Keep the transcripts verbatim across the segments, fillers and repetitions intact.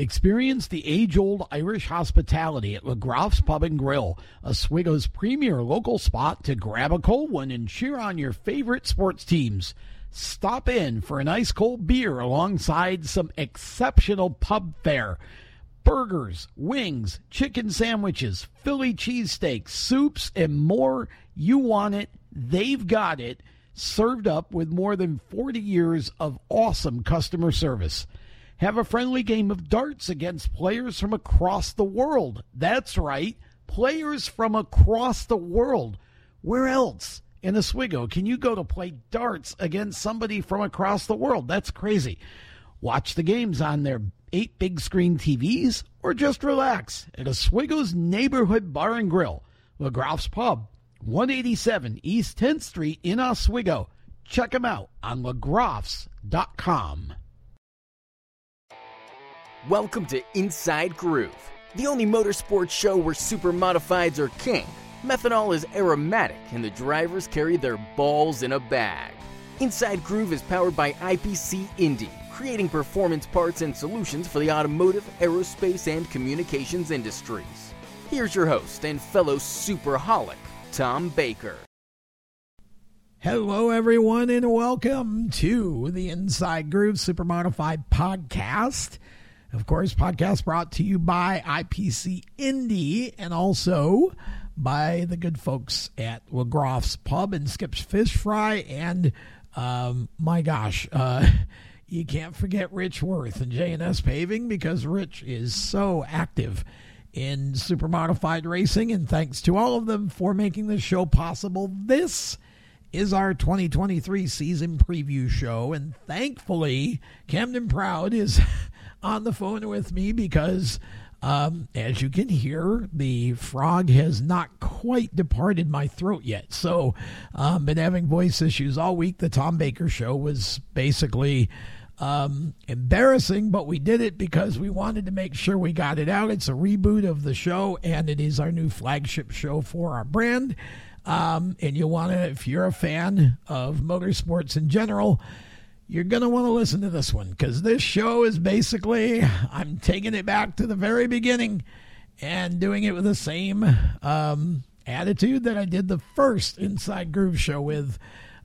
Experience the age-old Irish hospitality at LeGroff's Pub and Grill, Oswego's premier local spot to grab a cold one and cheer on your favorite sports teams. Stop in for an ice cold beer alongside some exceptional pub fare. Burgers, wings, chicken sandwiches, Philly cheesesteaks, soups, and more. You want it, they've got it. Served up with more than forty years of awesome customer service. Have a friendly game of darts against players from across the world. That's right, players from across the world. Where else in Oswego can you go to play darts against somebody from across the world? That's crazy. Watch the games on their eight big screen T Vs or just relax at Oswego's neighborhood bar and grill, LeGroff's Pub, one eighty-seven East tenth Street in Oswego. Check them out on legroffs dot com. Welcome to Inside Groove, the only motorsports show where supermodifieds are king, methanol is aromatic, and the drivers carry their balls in a bag. Inside Groove is powered by I P C Indy, creating performance parts and solutions for the automotive, aerospace, and communications industries. Here's your host and fellow superholic, Tom Baker. Hello, everyone, and welcome to the Inside Groove Supermodified Podcast. Of course, podcast brought to you by I P C Indy and also by the good folks at LeGroff's Pub and Skip's Fish Fry. And, um, my gosh, uh, you can't forget Rich Worth and J and S Paving, because Rich is so active in supermodified racing. And thanks to all of them for making this show possible. This is our twenty twenty-three season preview show. And thankfully, Camden Proud is on the phone with me, because um, as you can hear, the frog has not quite departed my throat yet. So I've um, been having voice issues all week. The Tom Baker Show was basically um, embarrassing, but we did it because we wanted to make sure we got it out. It's a reboot of the show, and it is our new flagship show for our brand. Um, and you want to, if you're a fan of motorsports in general, you're going to want to listen to this one, because this show is basically, I'm taking it back to the very beginning and doing it with the same um, attitude that I did the first Inside Groove show with,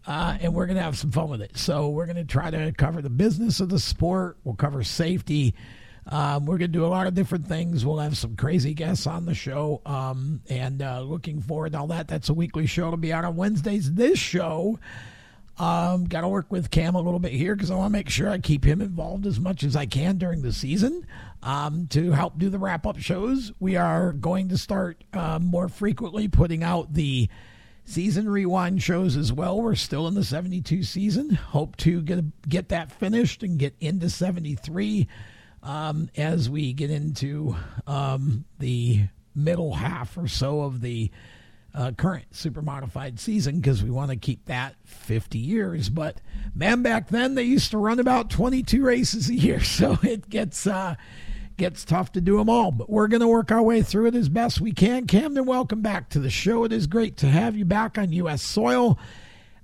uh, and we're going to have some fun with it. So we're going to try to cover the business of the sport. We'll cover safety. Um, we're going to do a lot of different things. We'll have some crazy guests on the show, um, and uh, looking forward to all that. That's a weekly show. It'll be out on Wednesdays. This show, Um, got to work with Cam a little bit here, because I want to make sure I keep him involved as much as I can during the season um, to help do the wrap-up shows. We are going to start uh, more frequently putting out the season rewind shows as well. We're still in the seventy-two season. Hope to get, get that finished and get into seventy-three um, as we get into um, the middle half or so of the Uh, current supermodified season, because we want to keep that fifty years. But man, back then they used to run about twenty-two races a year, so it gets uh gets tough to do them all, but we're going to work our way through it as best we can. Camden, welcome back to the show. It is great to have you back on U S soil,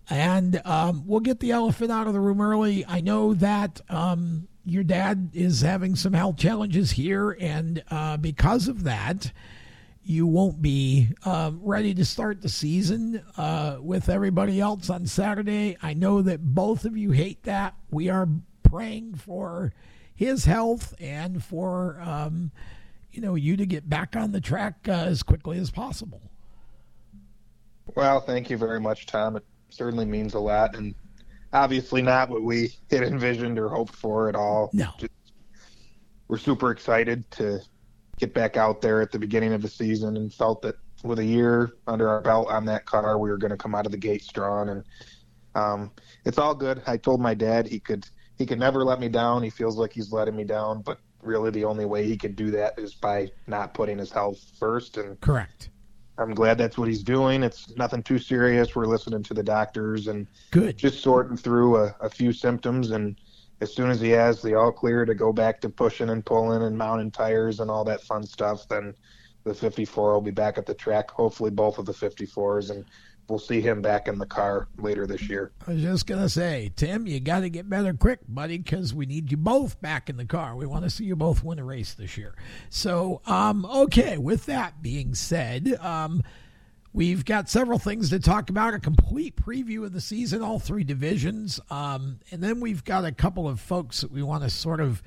and um we'll get the elephant out of the room early. I know that um your dad is having some health challenges here, and uh because of that you won't be uh, ready to start the season uh, with everybody else on Saturday. I know that both of you hate that. We are praying for his health and for um, you know, you to get back on the track uh, as quickly as possible. Well, thank you very much, Tom. It certainly means a lot, and obviously not what we had envisioned or hoped for at all. No. Just, we're super excited to get back out there at the beginning of the season, and felt that with a year under our belt on that car, we were going to come out of the gate strong. And um, it's all good. I told my dad he could he could never let me down. He feels like he's letting me down, but really the only way he could do that is by not putting his health first. And correct. I'm glad that's what he's doing. It's nothing too serious. We're listening to the doctors and good, just sorting through a, a few symptoms, and as soon as he has the all clear to go back to pushing and pulling and mounting tires and all that fun stuff, then the fifty-four will be back at the track, hopefully both of the fifty-fours, and we'll see him back in the car later this year. I was just going to say, Tim, you got to get better quick, buddy, because we need you both back in the car. We want to see you both win a race this year. So, um, okay, with that being said, um, we've got several things to talk about, a complete preview of the season, all three divisions. Um, and then we've got a couple of folks that we want to sort of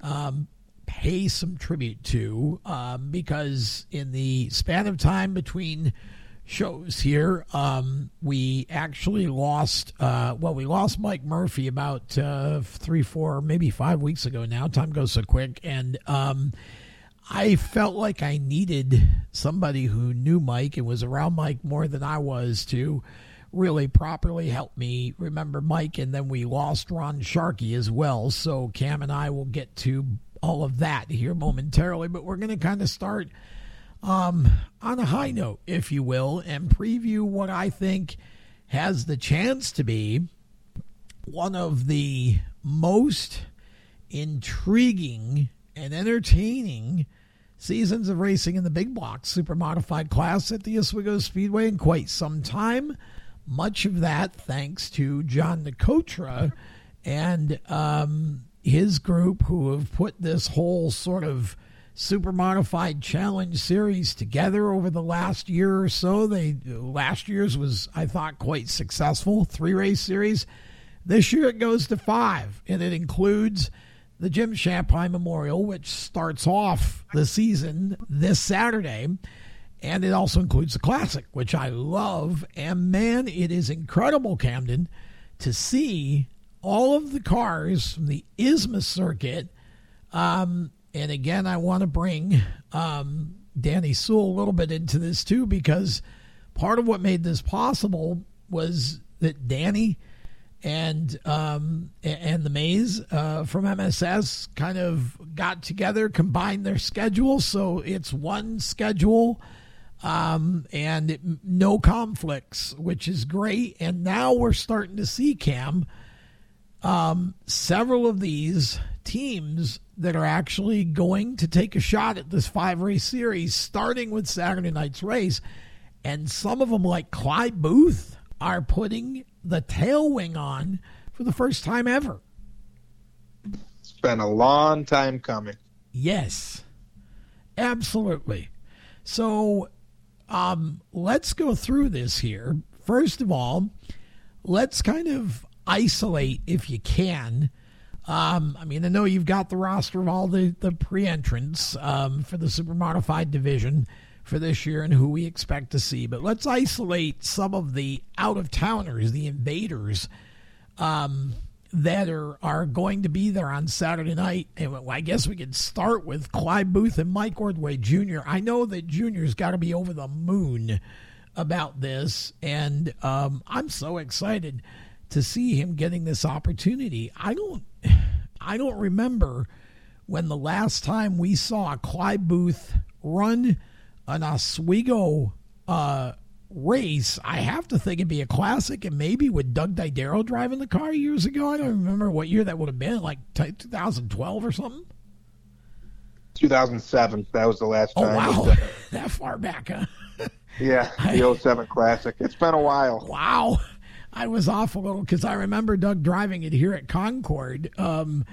um, pay some tribute to um, because in the span of time between shows here, um, we actually lost, uh, well, we lost Mike Murphy about uh, three, four, maybe five weeks ago now. Time goes so quick. And, um, I felt like I needed somebody who knew Mike and was around Mike more than I was to really properly help me remember Mike. And then we lost Ron Sharkey as well. So Cam and I will get to all of that here momentarily, but we're going to kind of start um, on a high note, if you will, and preview what I think has the chance to be one of the most intriguing and entertaining seasons of racing in the big block super modified class at the Oswego Speedway in quite some time. Much of that thanks to John Nicotra and um, his group, who have put this whole sort of super modified challenge series together over the last year or so. They last year's was, I thought, quite successful, three race series. This year it goes to five, and it includes the Jim Shampai Memorial, which starts off the season this Saturday, and it also includes the Classic, which I love. And, man, it is incredible, Camden, to see all of the cars from the I S M A circuit. Um, and, again, I want to bring um, Danny Sewell a little bit into this, too, because part of what made this possible was that Danny and um and the Maze uh from M S S kind of got together, combined their schedules, so it's one schedule, um and it, no conflicts, which is great. And now we're starting to see, Cam, um several of these teams that are actually going to take a shot at this five race series, starting with Saturday night's race. And some of them, like Clyde Booth, are putting the tail wing on for the first time ever. It's been a long time coming. Yes, absolutely. So um, let's go through this here. First of all, let's kind of isolate, if you can. Um, I mean, I know you've got the roster of all the, the pre-entrants um, for the Super Modified division for this year and who we expect to see, but let's isolate some of the out-of-towners, the invaders, um, that are, are going to be there on Saturday night. And I guess we could start with Clyde Booth and Mike Ordway Junior I know that Junior's got to be over the moon about this, and um, I'm so excited to see him getting this opportunity. I don't, I don't remember when the last time we saw Clyde Booth run an Oswego uh, race. I have to think it'd be a Classic, and maybe with Doug Didero driving the car years ago. I don't remember what year that would have been, like twenty twelve or something? two thousand seven. That was the last time. Oh, wow. That, that far back, huh? Yeah, the oh seven Classic. It's been a while. Wow. I was off a little because I remember Doug driving it here at Concord, um,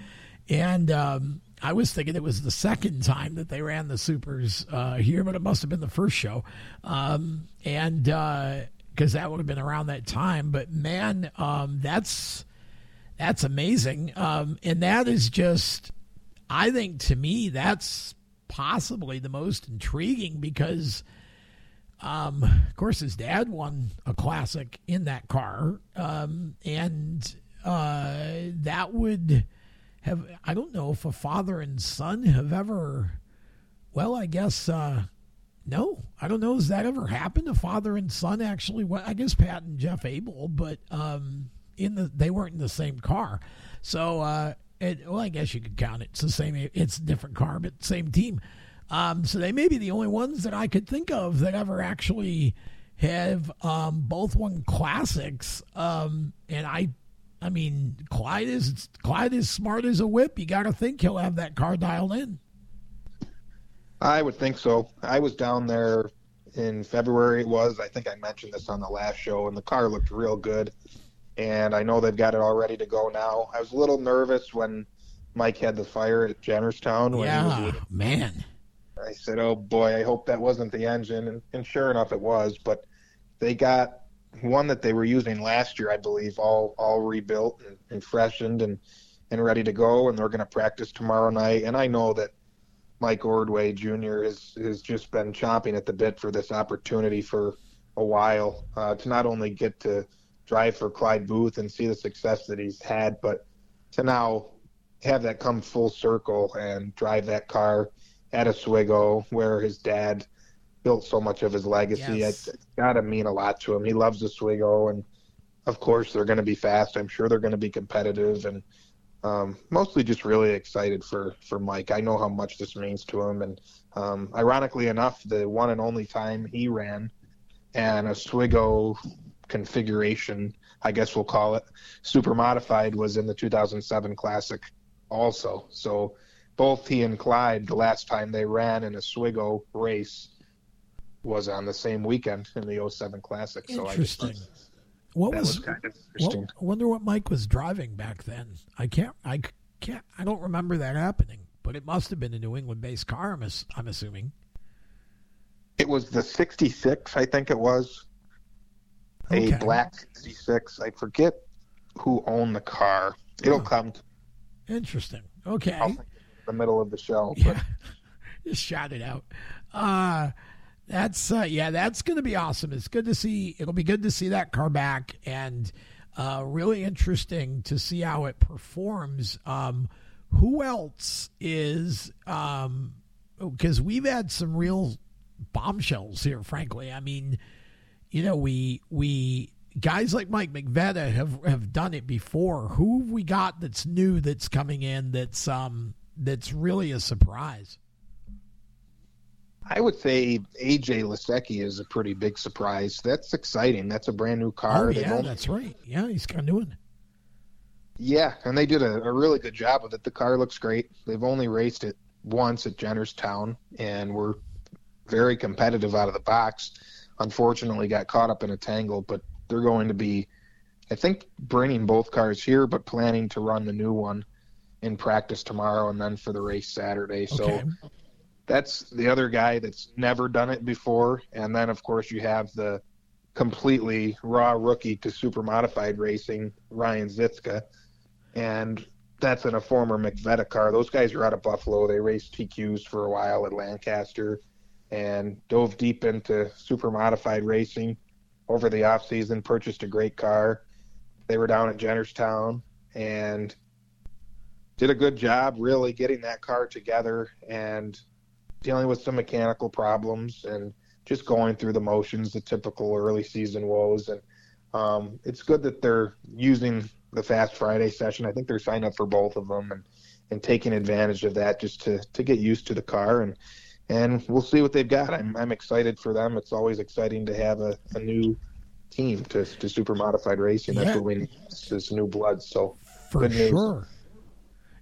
and um, I was thinking it was the second time that they ran the Supers uh, here, but it must have been the first show. Um, and because uh, that would have been around that time. But, man, um, that's that's amazing. Um, and that is just, I think, to me, that's possibly the most intriguing because, um, of course, his dad won a Classic in that car. Um, and uh, that would... Have, I don't know if a father and son have ever, well, I guess, uh, no, I don't know. Has that ever happened? A father and son actually, well, I guess Pat and Jeff Abel, but um, in the they weren't in the same car. So, uh, it, well, I guess you could count it. It's the same, it's a different car, but same team. Um, so they may be the only ones that I could think of that ever actually have um, both won Classics. Um, and I I mean, Clyde is Clyde is smart as a whip. You got to think he'll have that car dialed in. I would think so. I was down there in February it was. I think I mentioned this on the last show, and the car looked real good. And I know they've got it all ready to go now. I was a little nervous when Mike had the fire at Jennerstown. When yeah, he was man. I said, oh, boy, I hope that wasn't the engine. And, and sure enough, it was. But they got one that they were using last year, I believe, all all rebuilt and, and freshened and, and ready to go. And they're going to practice tomorrow night. And I know that Mike Ordway Junior has, has just been chomping at the bit for this opportunity for a while, uh, to not only get to drive for Clyde Booth and see the success that he's had, but to now have that come full circle and drive that car at Oswego, where his dad built so much of his legacy. Yes. It's got to mean a lot to him. He loves Oswego, and of course they're going to be fast. I'm sure they're going to be competitive, and um, mostly just really excited for, for Mike. I know how much this means to him, and um, ironically enough, the one and only time he ran an Oswego configuration, I guess we'll call it, super modified, was in the two thousand seven Classic also. So both he and Clyde, the last time they ran in an Oswego race, was on the same weekend in the oh seven Classic. So I just think what that was, was kind of interesting. What, I wonder what Mike was driving back then. I can't, I can't, I don't remember that happening, but it must have been a New England-based car, I'm, I'm assuming. It was the sixty-six, I think it was. Okay. A black sixty-six. I forget who owned the car. It'll oh. come. Interesting. Okay. I'll think the middle of the show. Yeah. But. Just shout it out. Uh, That's uh, yeah, that's going to be awesome. It's good to see. It'll be good to see that car back, and uh, really interesting to see how it performs. Um, who else is? Um, because we've had some real bombshells here, frankly. I mean, you know, we we guys like Mike McVetta have have done it before. Who have we got that's new, that's coming in, that's um that's really a surprise? I would say A J Lasecki is a pretty big surprise. That's exciting. That's a brand new car. Oh, yeah, only... that's right. Yeah, he's got a new one. Yeah, and they did a, a really good job of it. The car looks great. They've only raced it once at Jennerstown, and were very competitive out of the box. Unfortunately, got caught up in a tangle, but they're going to be, I think, bringing both cars here, but planning to run the new one in practice tomorrow and then for the race Saturday. So. Okay. That's the other guy that's never done it before. And then, of course, you have the completely raw rookie to super modified racing, Ryan Zitska. And that's in a former McVetta car. Those guys are out of Buffalo. They raced T Qs for a while at Lancaster and dove deep into super modified racing over the offseason, purchased a great car. They were down at Jennerstown and did a good job really getting that car together and dealing with some mechanical problems and just going through the motions, the typical early season woes. And um, it's good that they're using the Fast Friday session. I think they're signed up for both of them and, and taking advantage of that just to, to get used to the car. And and we'll see what they've got. I'm I'm excited for them. It's always exciting to have a, a new team to, to super modified racing. Yeah. That's what we need, this new blood. So for good news. Sure.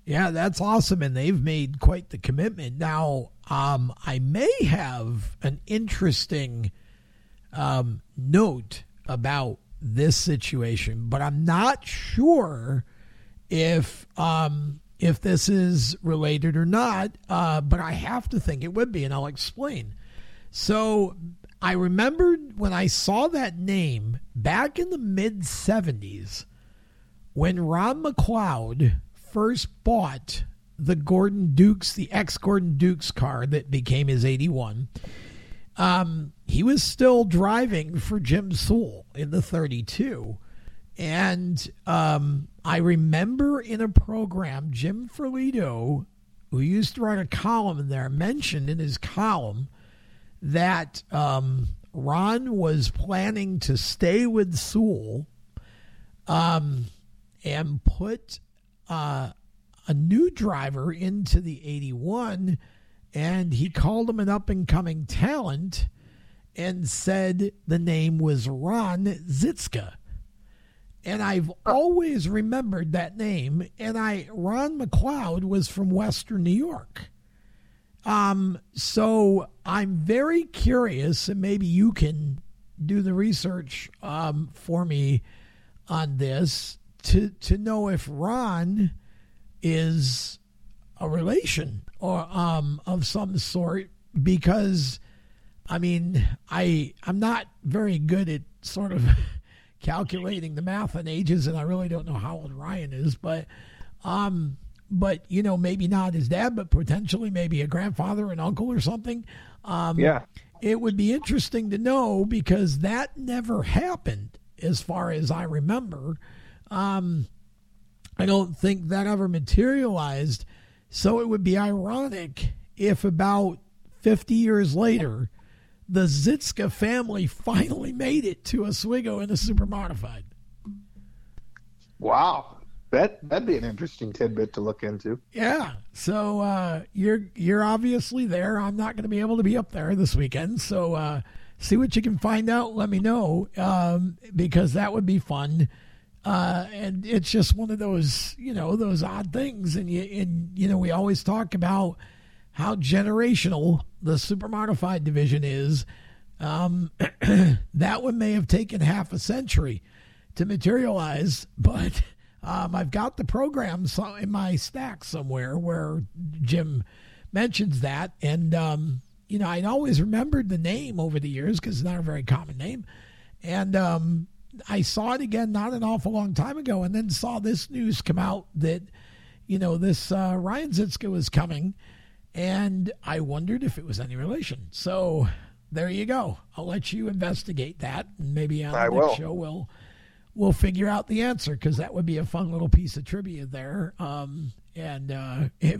Yeah, that's awesome, and they've made quite the commitment. Now, um, I may have an interesting um, note about this situation, but I'm not sure if um, if this is related or not, uh, but I have to think it would be, and I'll explain. So I remembered when I saw that name back in the mid-seventies when Ron McLeod first bought the Gordon Dukes, the ex-Gordon Dukes car that became his eighty-one. Um, he was still driving for Jim Sewell in the thirty-two. And um, I remember in a program, Jim Ferlito, who used to write a column in there, mentioned in his column that um, Ron was planning to stay with Sewell um, and put Uh, a new driver into the eighty-one, and he called him an up-and-coming talent and said the name was Ron Zitska. And I've always remembered that name, and I Ron McLeod was from Western New York. Um, so I'm very curious, and maybe you can do the research um, for me on this to to know if Ron is a relation or um, of some sort, because I mean I I'm not very good at sort of calculating the math on ages, and I really don't know how old Ryan is, but um but you know, maybe not his dad, but potentially maybe a grandfather, an uncle or something. Um yeah, it would be interesting to know, because that never happened as far as I remember. um I don't think that ever materialized, so it would be ironic if about fifty years later the Zitzka family finally made it to Oswego in a super modified. Wow. That, that'd be an interesting tidbit to look into. Yeah. So uh, you're you're obviously there. I'm not going to be able to be up there this weekend. So uh, see what you can find out. Let me know, um, because that would be fun. Uh, and it's just one of those, you know, those odd things. And, you, and, you know, we always talk about how generational the super modified division is. Um, that one may have taken half a century to materialize, but um, I've got the program in my stack somewhere where Jim mentions that. And, um, you know, I'd always remembered the name over the years because it's not a very common name. And um, I saw it again not an awful long time ago, and then saw this news come out that, you know, this uh, Ryan Zitzka was coming. And I wondered if it was any relation. So there you go. I'll let you investigate that. And maybe on the next show we'll, we'll figure out the answer, because that would be a fun little piece of trivia there. Um, and, uh, it,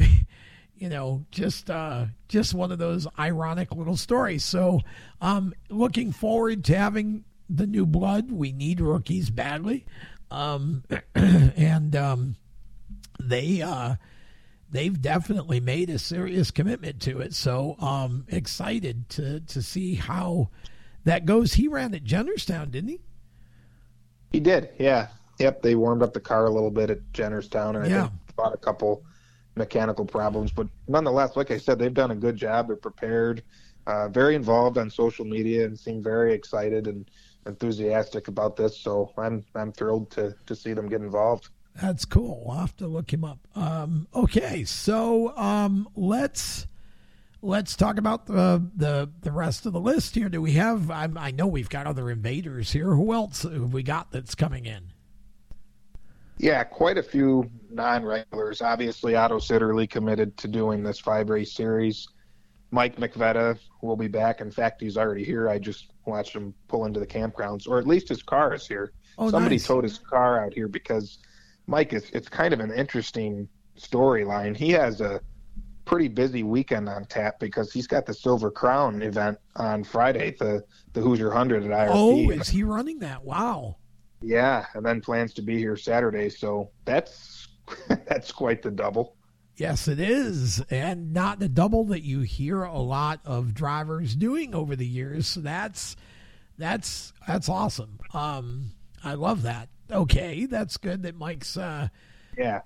you know, just uh, just one of those ironic little stories. So um, looking forward to having the new blood. We need rookies badly. Um, and um, they... Uh, They've definitely made a serious commitment to it. So um excited to, to see how that goes. He ran at Jennerstown, didn't he? He did, yeah. Yep, they warmed up the car a little bit at Jennerstown, and yeah. I think fought a couple mechanical problems. But nonetheless, like I said, they've done a good job. They're prepared, uh, very involved on social media, and seem very excited and enthusiastic about this. So I'm I'm thrilled to to see them get involved. That's cool. I'll have to look him up. Um, okay, so um, let's let's talk about the, the the rest of the list here. Do we have? I, I know we've got other invaders here. Who else have we got that's coming in? Yeah, quite a few non-regulars. Obviously, Otto Sitterly committed to doing this five-race series. Mike McVetta will be back. In fact, he's already here. I just watched him pull into the campgrounds, or at least his car is here. Oh, somebody nice. Towed his car out here because. Mike, it's, it's kind of an interesting storyline. He has a pretty busy weekend on tap because he's got the Silver Crown event on Friday, the, the Hoosier one hundred at I R P. Oh, is he running that? Wow. Yeah, and then plans to be here Saturday. So that's that's quite the double. Yes, it is. And not the double that you hear a lot of drivers doing over the years. So that's, that's, that's awesome. Um, I love that. Okay, that's good that Mike's uh yeah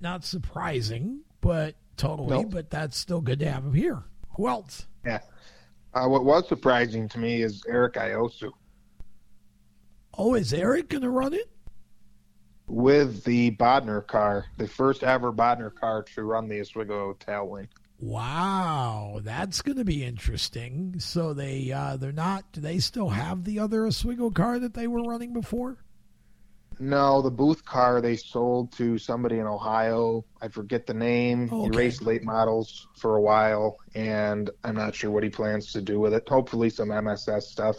not surprising but totally nope. But that's still good to have him here. Who else? Yeah uh what was surprising to me is Eric Iosu. Oh, is Eric gonna run it with the Bodner car, the first ever Bodner car to run the Oswego Tailwind? Wow, that's going to be interesting. So they uh they're not do they still have the other Oswego car that they were running before? No, the Booth car they sold to somebody in Ohio. I forget the name. Okay. He raced late models for a while, and I'm not sure what he plans to do with it. Hopefully some M S S stuff.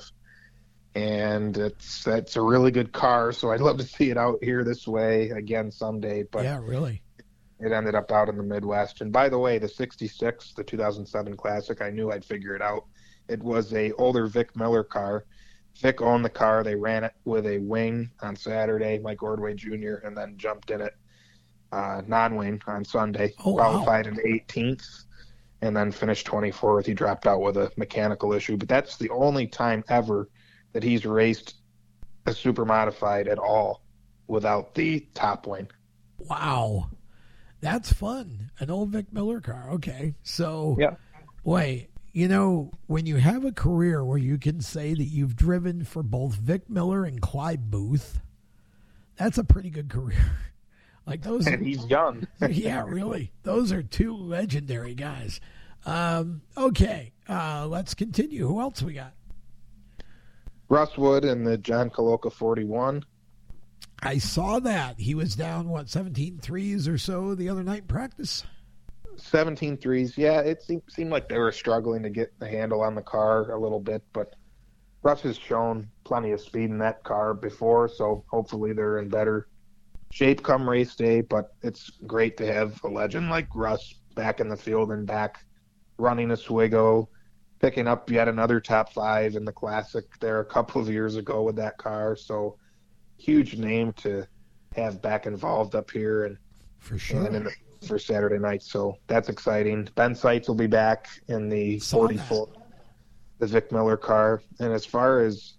And it's that's a really good car, so I'd love to see it out here this way again someday. But yeah, really. It ended up out in the Midwest. And by the way, the sixty-six, the two thousand seven Classic, I knew I'd figure it out. It was a older Vic Miller car. Vic owned the car. They ran it with a wing on Saturday, Mike Ordway Junior, and then jumped in it uh, non-wing on Sunday. Oh, qualified wow. in eighteenth, and then finished twenty-fourth. He dropped out with a mechanical issue, but that's the only time ever that he's raced a super modified at all without the top wing. Wow, that's fun. An old Vic Miller car. Okay, so yeah. Boy, you know, when you have a career where you can say that you've driven for both Vic Miller and Clyde Booth, that's a pretty good career. Like those, and he's young. Yeah, really. Those are two legendary guys. Um, okay, uh, let's continue. Who else we got? Russ Wood in the John Coloca forty-one. I saw that. He was down, what, seventeen threes or so the other night in practice? seventeen threes, yeah. It seemed, seemed like they were struggling to get the handle on the car a little bit, but Russ has shown plenty of speed in that car before, so hopefully they're in better shape come race day. But it's great to have a legend like Russ back in the field and back running Oswego, picking up yet another top five in the Classic there a couple of years ago with that car. So huge name to have back involved up here and for sure and in the, for Saturday night. So that's exciting. Ben Seitz will be back in the forty-four, the Vic Miller car. And as far as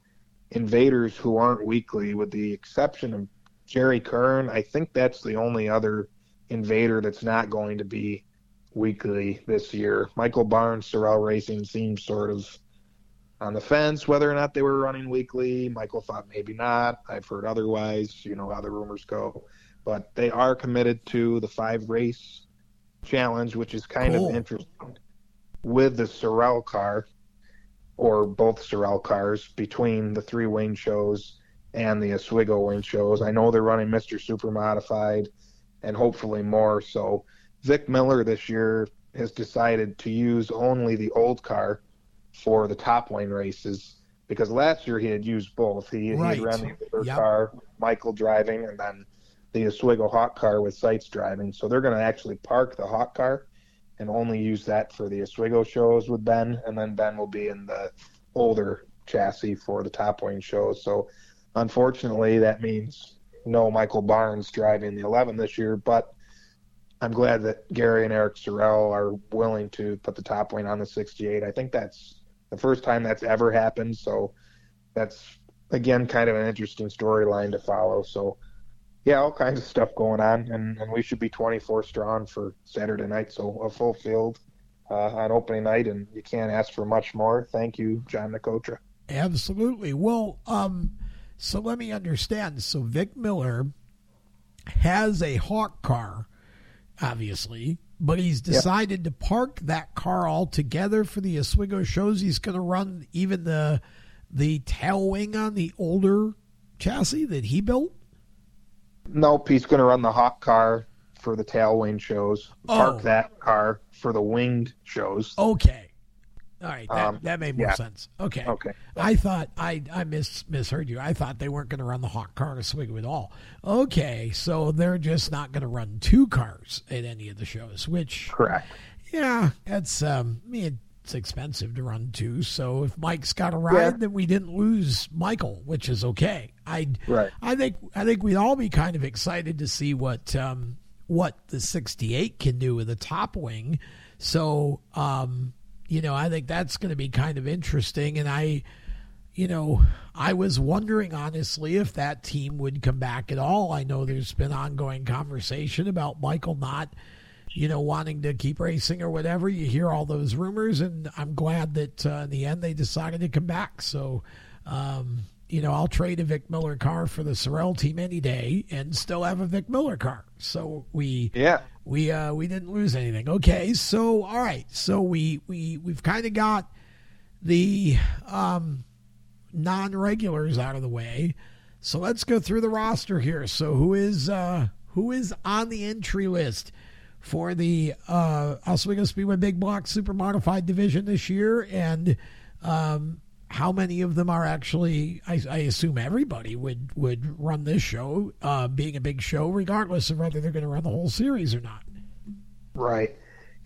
invaders who aren't weekly, with the exception of Jerry Kern, I think that's the only other invader that's not going to be weekly this year. Michael Barnes, Sorrell Racing seems sort of on the fence whether or not they were running weekly. Michael thought maybe not. I've heard otherwise. You know how the rumors go. But they are committed to the five-race challenge, which is kind cool. of interesting with the Sorrell car, or both Sorrell cars, between the three wing shows and the Oswego wing shows. I know they're running Mister Super Modified and hopefully more. So Vic Miller this year has decided to use only the old car for the top lane races, because last year he had used both. He, right. he ran the other yep. car, Michael driving, and then the Oswego Hawk car with Seitz driving. So they're going to actually park the Hawk car and only use that for the Oswego shows with Ben, and then Ben will be in the older chassis for the top lane shows. So unfortunately, that means no Michael Barnes driving the eleven this year, but I'm glad that Gary and Eric Sorrell are willing to put the top lane on the sixty-eight. I think that's the first time that's ever happened, so that's, again, kind of an interesting storyline to follow. So, yeah, all kinds of stuff going on, and, and we should be twenty-four strong for Saturday night, so a full field uh, on opening night, and you can't ask for much more. Thank you, John Nicotra. Absolutely. Well, um, so let me understand. So Vic Miller has a Hawk car, obviously, but he's decided yep. to park that car altogether for the Oswego shows. He's going to run even the the tail wing on the older chassis that he built? Nope, he's going to run the Hawk car for the tail wing shows, oh. park that car for the winged shows. Okay. All right, that, um, that made more yeah. sense. Okay. Okay. I thought, I, I mis, misheard you. I thought they weren't going to run the Hawk car to Swig at all. Okay, so they're just not going to run two cars at any of the shows, which... Correct. Yeah, it's, um, I mean, it's expensive to run two, so if Mike's got a ride, yeah. then we didn't lose Michael, which is okay. I right. I think I think we'd all be kind of excited to see what um what the sixty-eight can do with the top wing. So... um. You know, I think that's going to be kind of interesting. And I, you know, I was wondering, honestly, if that team would come back at all. I know there's been ongoing conversation about Michael not, you know, wanting to keep racing or whatever. You hear all those rumors, and I'm glad that uh, in the end they decided to come back. So, um, you know, I'll trade a Vic Miller car for the Sorrell team any day and still have a Vic Miller car. So we yeah. we uh, we didn't lose anything. Okay, so all right. So we, we, we've kind of got the um, non-regulars out of the way. So let's go through the roster here. So who is uh, who is on the entry list for the uh, Oswego Speedway Big Block Super Modified Division this year? And um how many of them are actually, I, I assume everybody would, would run this show, uh, being a big show, regardless of whether they're going to run the whole series or not. Right.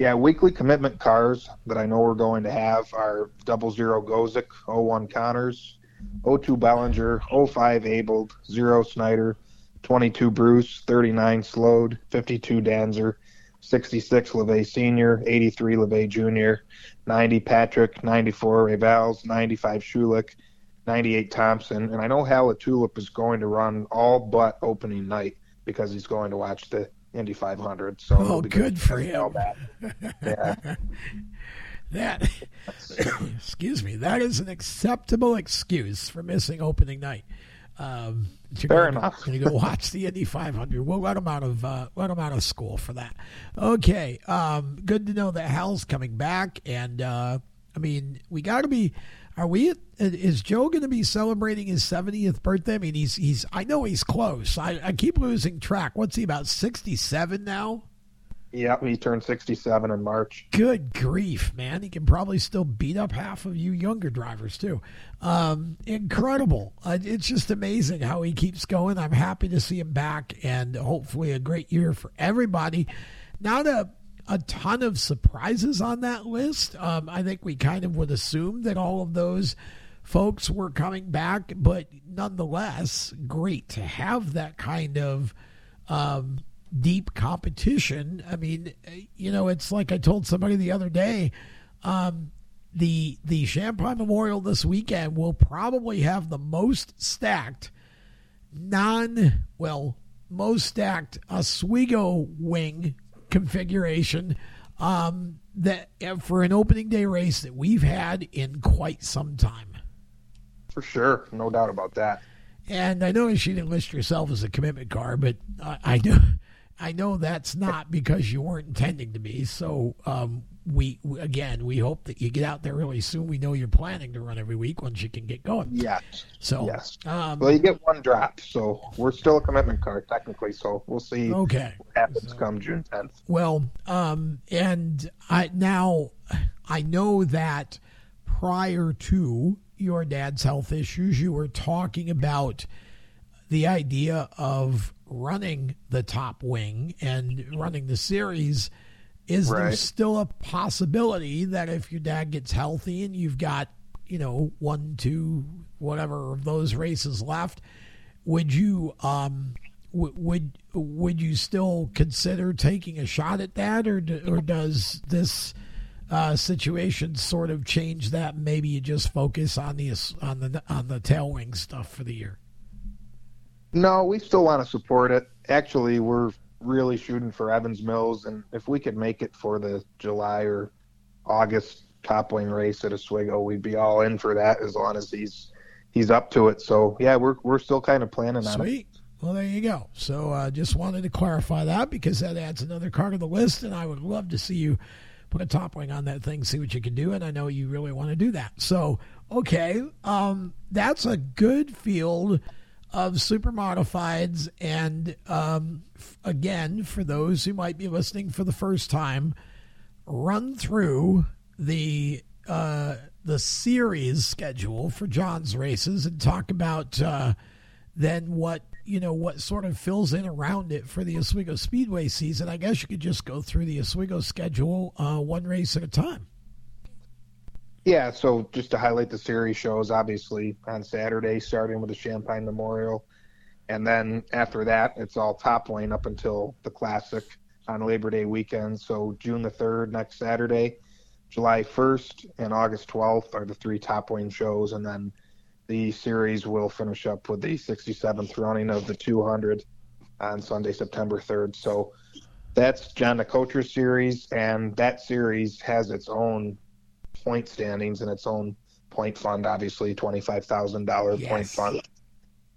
Yeah, weekly commitment cars that I know we're going to have are double zero Gozik, oh one Connors, oh two Bellinger, oh five Abel, zero Snyder, twenty-two Bruce, thirty-nine Slode, fifty-two Danzer, sixty-six LeVay Senior, eighty-three LeVay Junior, ninety Patrick, ninety-four Ravels, ninety-five Schulich, ninety-eight Thompson. And I know Hal Tulip is going to run all but opening night because he's going to watch the Indy five hundred. So oh, good for him. Yeah. That, excuse me, that is an acceptable excuse for missing opening night. Um, you're Fair gonna, enough. Going to go watch the Indy five hundred. We'll let them out of uh, let them out of school for that. Okay, um, good to know that Hal's coming back, and uh, I mean, we got to be. Are we? Is Joe going to be celebrating his seventieth birthday? I mean, he's he's. I know he's close. I, I keep losing track. What's he about? sixty-seven now. Yeah, he turned sixty-seven in March. Good grief, man. He can probably still beat up half of you younger drivers, too. Um, incredible. Uh, it's just amazing how he keeps going. I'm happy to see him back, and hopefully a great year for everybody. Not a, a ton of surprises on that list. Um, I think we kind of would assume that all of those folks were coming back, but nonetheless, great to have that kind of... Um, deep competition. I mean, you know, it's like I told somebody the other day, um, the the Shampai Memorial this weekend will probably have the most stacked non, well, most stacked Oswego wing configuration um, that for an opening day race that we've had in quite some time. For sure. No doubt about that. And I noticed you didn't list yourself as a commitment car, but I, I do. I know that's not because you weren't intending to be. So um, we, again, we hope that you get out there really soon. We know you're planning to run every week once you can get going. Yes. So, yes. Um, well, you get one drop, so we're still a commitment car technically. So we'll see. Okay. What happens so, come June tenth. Well, um, and I now I know that prior to your dad's health issues, you were talking about the idea of running the top wing and running the series. Is right. There still a possibility that if your dad gets healthy and you've got, you know, one, two, whatever of those races left, would you, um, w- would, would you still consider taking a shot at that? Or, do, or does this, uh, situation sort of change that? Maybe you just focus on the, on the, on the tail wing stuff for the year. No, we still want to support it. Actually, we're really shooting for Evans Mills, and if we could make it for the July or August top wing race at Oswego, we'd be all in for that as long as he's he's up to it. So, yeah, we're we're still kind of planning Sweet. on it. Sweet. Well, there you go. So I uh, just wanted to clarify that because that adds another card to the list, and I would love to see you put a top wing on that thing, see what you can do, and I know you really want to do that. So, okay, um, that's a good field of super modifieds. And um, f- again, for those who might be listening for the first time, run through the uh, the series schedule for John's races and talk about uh, then what, you know, what sort of fills in around it for the Oswego Speedway season. I guess you could just go through the Oswego schedule uh, one race at a time. Yeah, so just to highlight the series shows, obviously, on Saturday, starting with the Shampai Memorial. And then after that, it's all top lane up until the Classic on Labor Day weekend. So June the third, next Saturday, July first, and August twelfth are the three top lane shows. And then the series will finish up with the sixty-seventh running of the two hundred on Sunday, September third. So that's John Nicotra's series, and that series has its own point standings and its own point fund, obviously twenty-five thousand dollars yes. point fund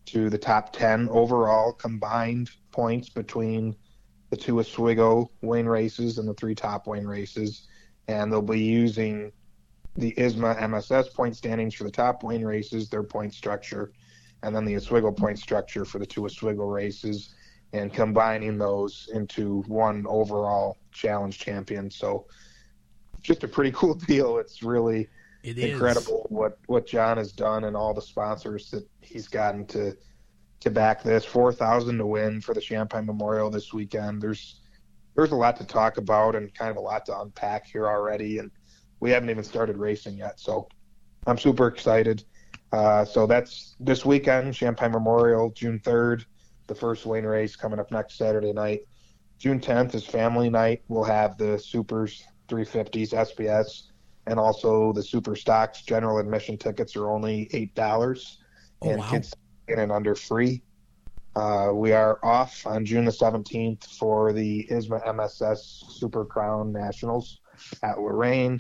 to the top ten overall combined points between the two Oswego Wayne races and the three top Wayne races. And they'll be using the I S M A M S S point standings for the top Wayne races, their point structure, and then the Oswego point structure for the two Oswego races, and combining those into one overall challenge champion. So just a pretty cool deal. It's really it incredible what, what John has done and all the sponsors that he's gotten to to back this. four thousand to win for the Shampai Memorial this weekend. There's there's a lot to talk about and kind of a lot to unpack here already, and we haven't even started racing yet. So I'm super excited. Uh, so that's this weekend, Shampai Memorial, June third, the first Wayne race coming up next Saturday night. June tenth is family night. We'll have the Supers three fifties, S B S, and also the Super Stocks. General admission tickets are only eight dollars, oh, and wow. Kids in and under free. Uh, we are off on June the seventeenth for the I S M A M S S Super Crown Nationals at Lorraine,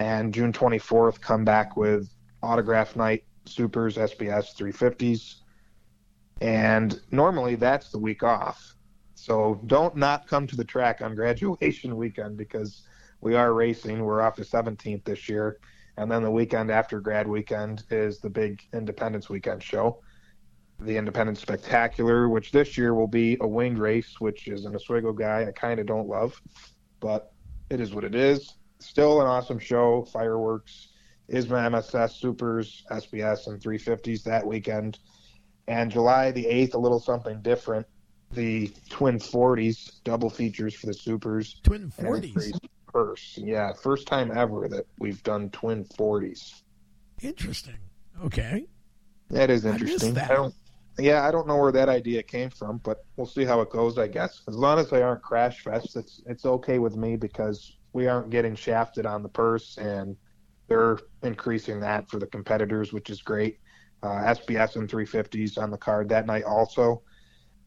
and June twenty-fourth come back with autograph night, supers, S B S, three fifties. And normally that's the week off. So don't not come to the track on graduation weekend, because we are racing. We're off the seventeenth this year. And then the weekend after grad weekend is the big Independence Weekend show, the Independence Spectacular, which this year will be a winged race, which is an Oswego guy I kind of don't love, but it is what it is. Still an awesome show, fireworks, ISMA, M S S, supers, S B S, and three fifties that weekend. And July the eighth, a little something different, the Twin forties, double features for the supers. Twin forties? First, yeah, first time ever that we've done Twin forties. Interesting. Okay. That is interesting. I that. I don't, yeah, I don't know where that idea came from, but we'll see how it goes, I guess. As long as they aren't crash fests, it's, it's okay with me, because we aren't getting shafted on the purse, and they're increasing that for the competitors, which is great. Uh, S B S and three fifties on the card that night also.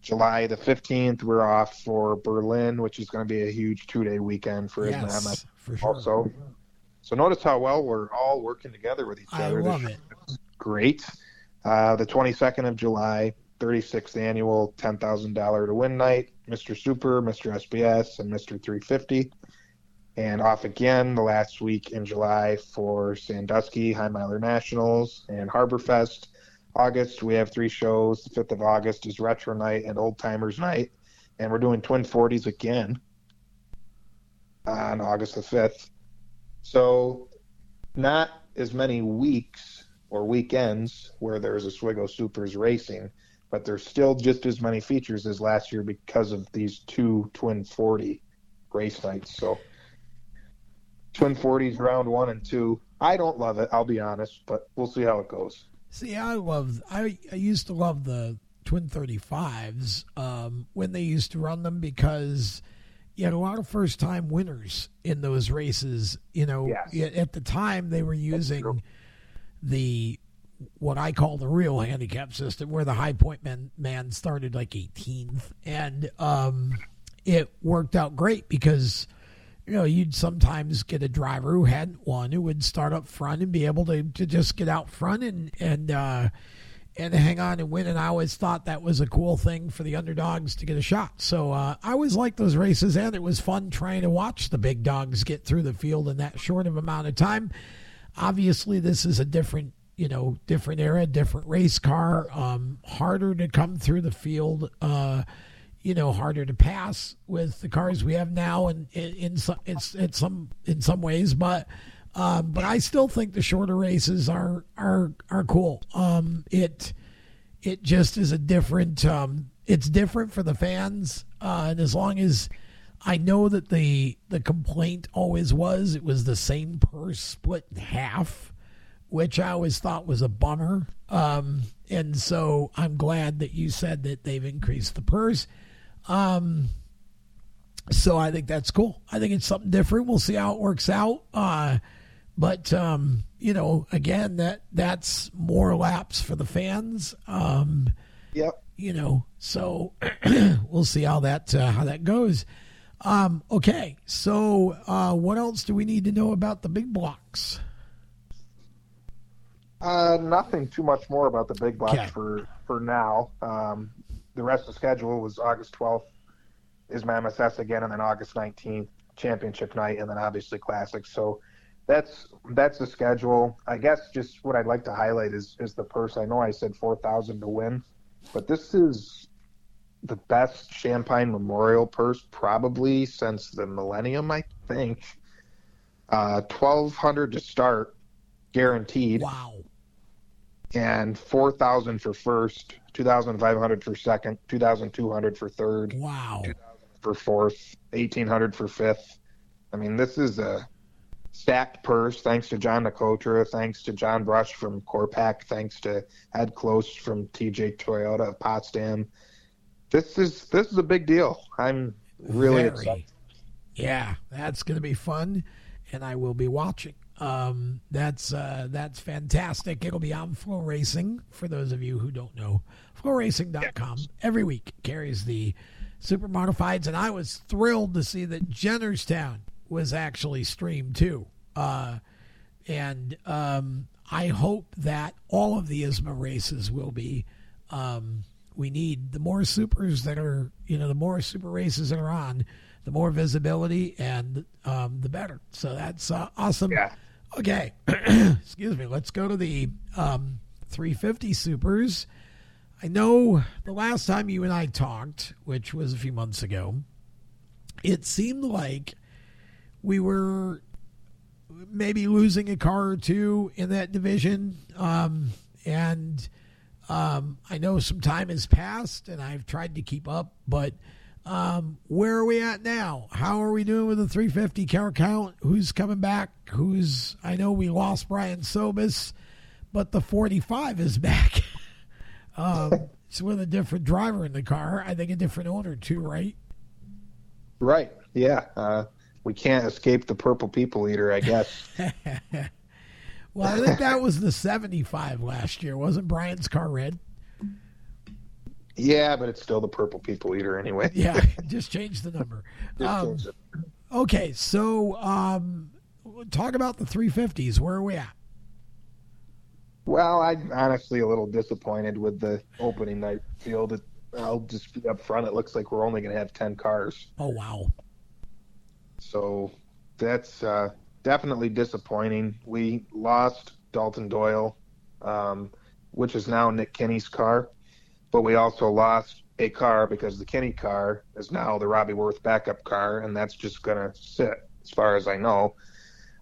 July the fifteenth, we're off for Berlin, which is going to be a huge two-day weekend for yes, ISMA for sure. also. So notice how well we're all working together with each other. I love it. Great. Uh, the twenty-second of July, thirty-sixth annual ten thousand dollars to win night, Mister Super, Mister S B S, and Mister three fifty. And off again the last week in July for Sandusky, High Miler Nationals, and Harborfest. August, we have three shows. The fifth of August is Retro Night and Old Timers Night. And we're doing Twin forties again on August the fifth. So not as many weeks or weekends where there's Oswego Supers racing, but there's still just as many features as last year because of these two Twin forty race nights. So Twin forties round one and two. I don't love it, I'll be honest, but we'll see how it goes. See, I love. I, I used to love the Twin thirty-fives um, when they used to run them, because you had a lot of first-time winners in those races. You know, yes. At the time they were using the what I call the real handicap system, where the high point man, man started like eighteenth, and um, it worked out great because, you know, you'd sometimes get a driver who hadn't won who would start up front and be able to, to just get out front and and uh, and hang on and win. And I always thought that was a cool thing for the underdogs to get a shot. So uh, I always liked those races, and it was fun trying to watch the big dogs get through the field in that short of amount of time. Obviously, this is a different, you know, different era, different race car, um, harder to come through the field, uh you know, harder to pass with the cars we have now, and in, in some, it's in some, in some ways, but, um, but I still think the shorter races are, are, are cool. Um, it, it just is a different, um, it's different for the fans. Uh, and as long as I know that the, the complaint always was, it was the same purse split in half, which I always thought was a bummer. Um, and so I'm glad that you said that they've increased the purse. Um, so I think that's cool. I think it's something different. We'll see how it works out. Uh, but, um, you know, again, that that's more laps for the fans. Um, yep. You know, so we'll see how that, uh, how that goes. Um, okay. So, uh, what else do we need to know about the big blocks? Uh, nothing too much more about the big blocks okay. for, for now. Um, The rest of the schedule was August twelfth is my M S S again, and then August nineteenth, championship night, and then obviously classics. So that's that's the schedule. I guess just what I'd like to highlight is is the purse. I know I said four thousand dollars to win, but this is the best Shampai Memorial purse probably since the millennium, I think. Uh, twelve hundred dollars to start, guaranteed. Wow. And four thousand dollars for first, two thousand five hundred dollars for second, two thousand two hundred dollars for third, wow, two thousand dollars for fourth, eighteen hundred dollars for fifth. I mean, this is a stacked purse, thanks to John Nicotra, thanks to John Brush from Corpac, thanks to Ed Close from T J Toyota of Potsdam. This is this is a big deal. I'm really Very. excited. Yeah, that's going to be fun, and I will be watching. Um, that's, uh, that's fantastic. It'll be on Flow Racing. For those of you who don't know, flow racing dot com every week carries the super modifieds. And I was thrilled to see that Jennerstown was actually streamed too. Uh, And um, I hope that all of the I S M A races will be. Um, we need the more supers that are, you know, the more super races that are on, the more visibility and um, the better. So that's uh, awesome. Yeah. Okay. Excuse me. Let's go to the um, three fifty supers. I know the last time you and I talked, which was a few months ago, it seemed like we were maybe losing a car or two in that division. Um, and um, I know some time has passed and I've tried to keep up, but um, where are we at now? How are we doing with the three fifty car count? Who's coming back? Who's, I know we lost Brian Sobis, but the forty-five is back. um, it's with a different driver in the car. I think a different owner too, right? Right. Yeah. Uh, We can't escape the purple people eater, I guess. Well, I think that was the seventy-five last year. Wasn't Brian's car red? Yeah, but it's still the purple people eater anyway. Yeah, just change the number. Um, okay, so um, talk about the three fifties. Where are we at? Well, I'm honestly a little disappointed with the opening night field. I'll just be up front. It looks like we're only going to have ten cars. Oh, wow. So that's uh, definitely disappointing. We lost Dalton Doyle, um, which is now Nick Kinney's car. But we also lost a car because the Kinney car is now the Robbie Worth backup car, and that's just going to sit as far as I know.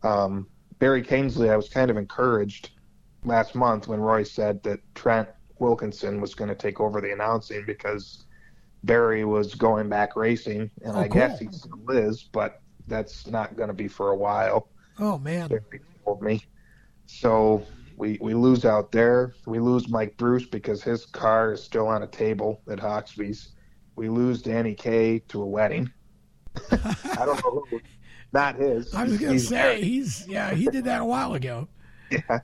Um, Barry Cainsley, I was kind of encouraged last month when Roy said that Trent Wilkinson was going to take over the announcing because Barry was going back racing, and oh, I cool. guess he still is, but that's not going to be for a while. Oh, man. Barry told me. So we we lose out there. We lose Mike Bruce because his car is still on a table at Hawksby's. We lose Danny Kaye to a wedding. I don't know who. Not his. I was going to say, he's yeah, he did that a while ago. Yeah.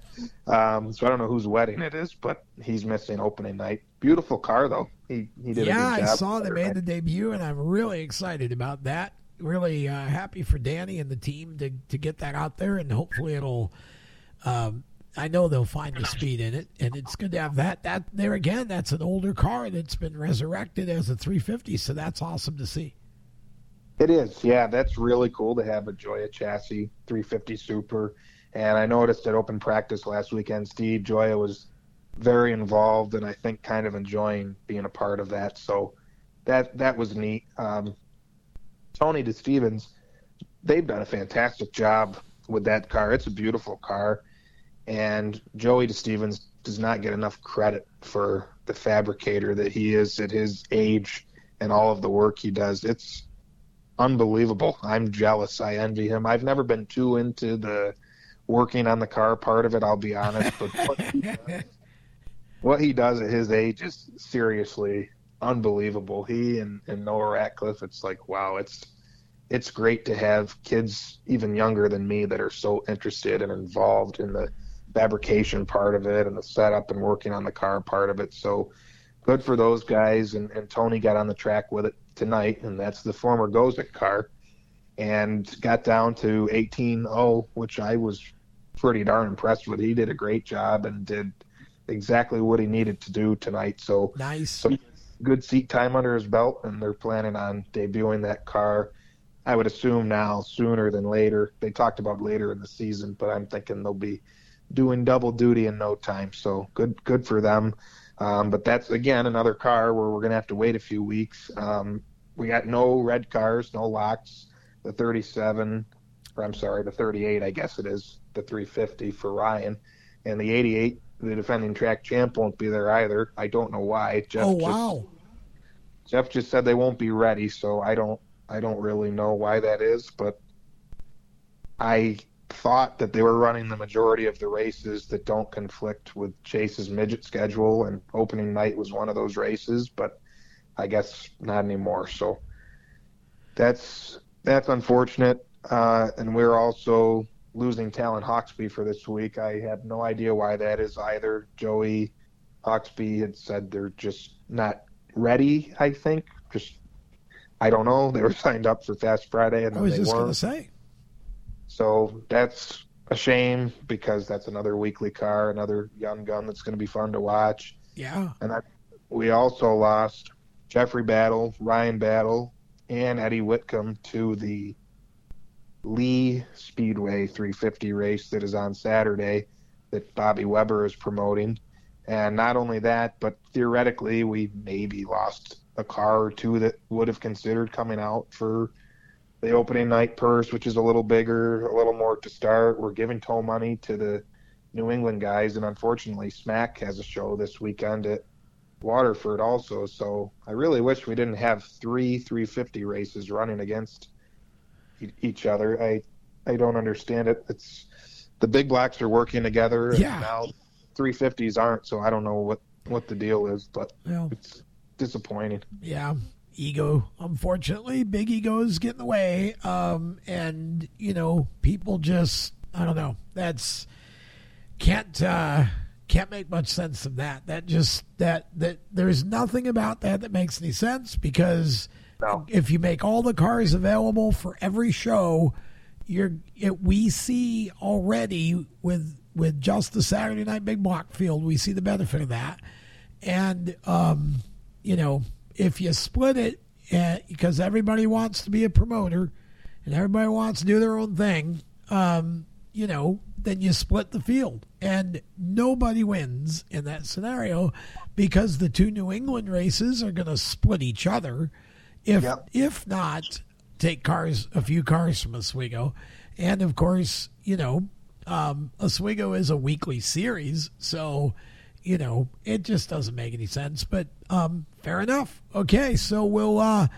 Um, so I don't know whose wedding it is, but he's missing opening night. Beautiful car, though. He, he did yeah, a good job. I saw they made the debut, and I'm really excited about that. Really uh, happy for Danny and the team to, to get that out there, and hopefully it'll um, – I know they'll find the speed in it, and it's good to have that. That there again, that's an older car that's been resurrected as a three fifty, so that's awesome to see. It is, yeah. That's really cool to have a Joya chassis three fifty Super. And I noticed at open practice last weekend, Steve Joya was – very involved, and I think kind of enjoying being a part of that. So that that was neat. Um, Tony DeStevens, they've done a fantastic job with that car. It's a beautiful car. And Joey DeStevens does not get enough credit for the fabricator that he is at his age and all of the work he does. It's unbelievable. I'm jealous. I envy him. I've never been too into the working on the car part of it, I'll be honest. But what he does, what he does at his age is seriously unbelievable. He and, and Noah Ratcliffe, it's like, wow, it's it's great to have kids even younger than me that are so interested and involved in the fabrication part of it and the setup and working on the car part of it. So good for those guys. And, and Tony got on the track with it tonight, and that's the former Gozick car, and got down to eighteen oh, which I was pretty darn impressed with. He did a great job and did exactly what he needed to do tonight. So nice. So good seat time under his belt, and they're planning on debuting that car. I would assume now sooner than later. They talked about later in the season, but I'm thinking they'll be doing double duty in no time. So good, good for them. Um, but that's, again, another car where we're going to have to wait a few weeks. Um, we got no red cars, no locks. The thirty-seven, or I'm sorry, the thirty-eight, I guess it is, the three fifty for Ryan, and the eighty-eight. The defending track champ won't be there either. I don't know why. Jeff oh, wow. Just, Jeff just said they won't be ready, so I don't I don't really know why that is, but I thought that they were running the majority of the races that don't conflict with Chase's midget schedule, and opening night was one of those races, but I guess not anymore. So that's that's unfortunate, uh, and we're also losing Talon Hawksby for this week. I have no idea why that is either. Joey Hawksby had said they're just not ready, I think. Just, I don't know. They were signed up for Fast Friday, and then they weren't. I was just going to say. So that's a shame, because that's another weekly car, another young gun that's going to be fun to watch. Yeah. And I, we also lost Jeffrey Battle, Ryan Battle, and Eddie Whitcomb to the Lee Speedway three fifty race that is on Saturday that Bobby Weber is promoting. And not only that, but theoretically we maybe lost a car or two that would have considered coming out for the opening night purse, which is a little bigger, a little more to start. We're giving tow money to the New England guys, and unfortunately Smack has a show this weekend at Waterford also. So I really wish we didn't have three three fifty races running against each other. I I don't understand it. It's the big blocks are working together, and yeah. now three fifties aren't, so I don't know what, what the deal is, but well, it's disappointing. Yeah, ego. Unfortunately, big egos get in the way, um, and, you know, people just, I don't know, that's, can't uh, can't make much sense of that. That just, that, that there's nothing about that that makes any sense, because no. if you make all the cars available for every show, you're, it, we see already with, with just the Saturday night big block field, we see the benefit of that. And, um, you know, if you split it, uh, because everybody wants to be a promoter and everybody wants to do their own thing, um, you know, then you split the field. And nobody wins in that scenario, because the two New England races are going to split each other. If, yep. if not, take cars, a few cars from Oswego. And, of course, you know, Um, Oswego is a weekly series, so, you know, it just doesn't make any sense, but, um, fair enough. Okay. So we'll, uh,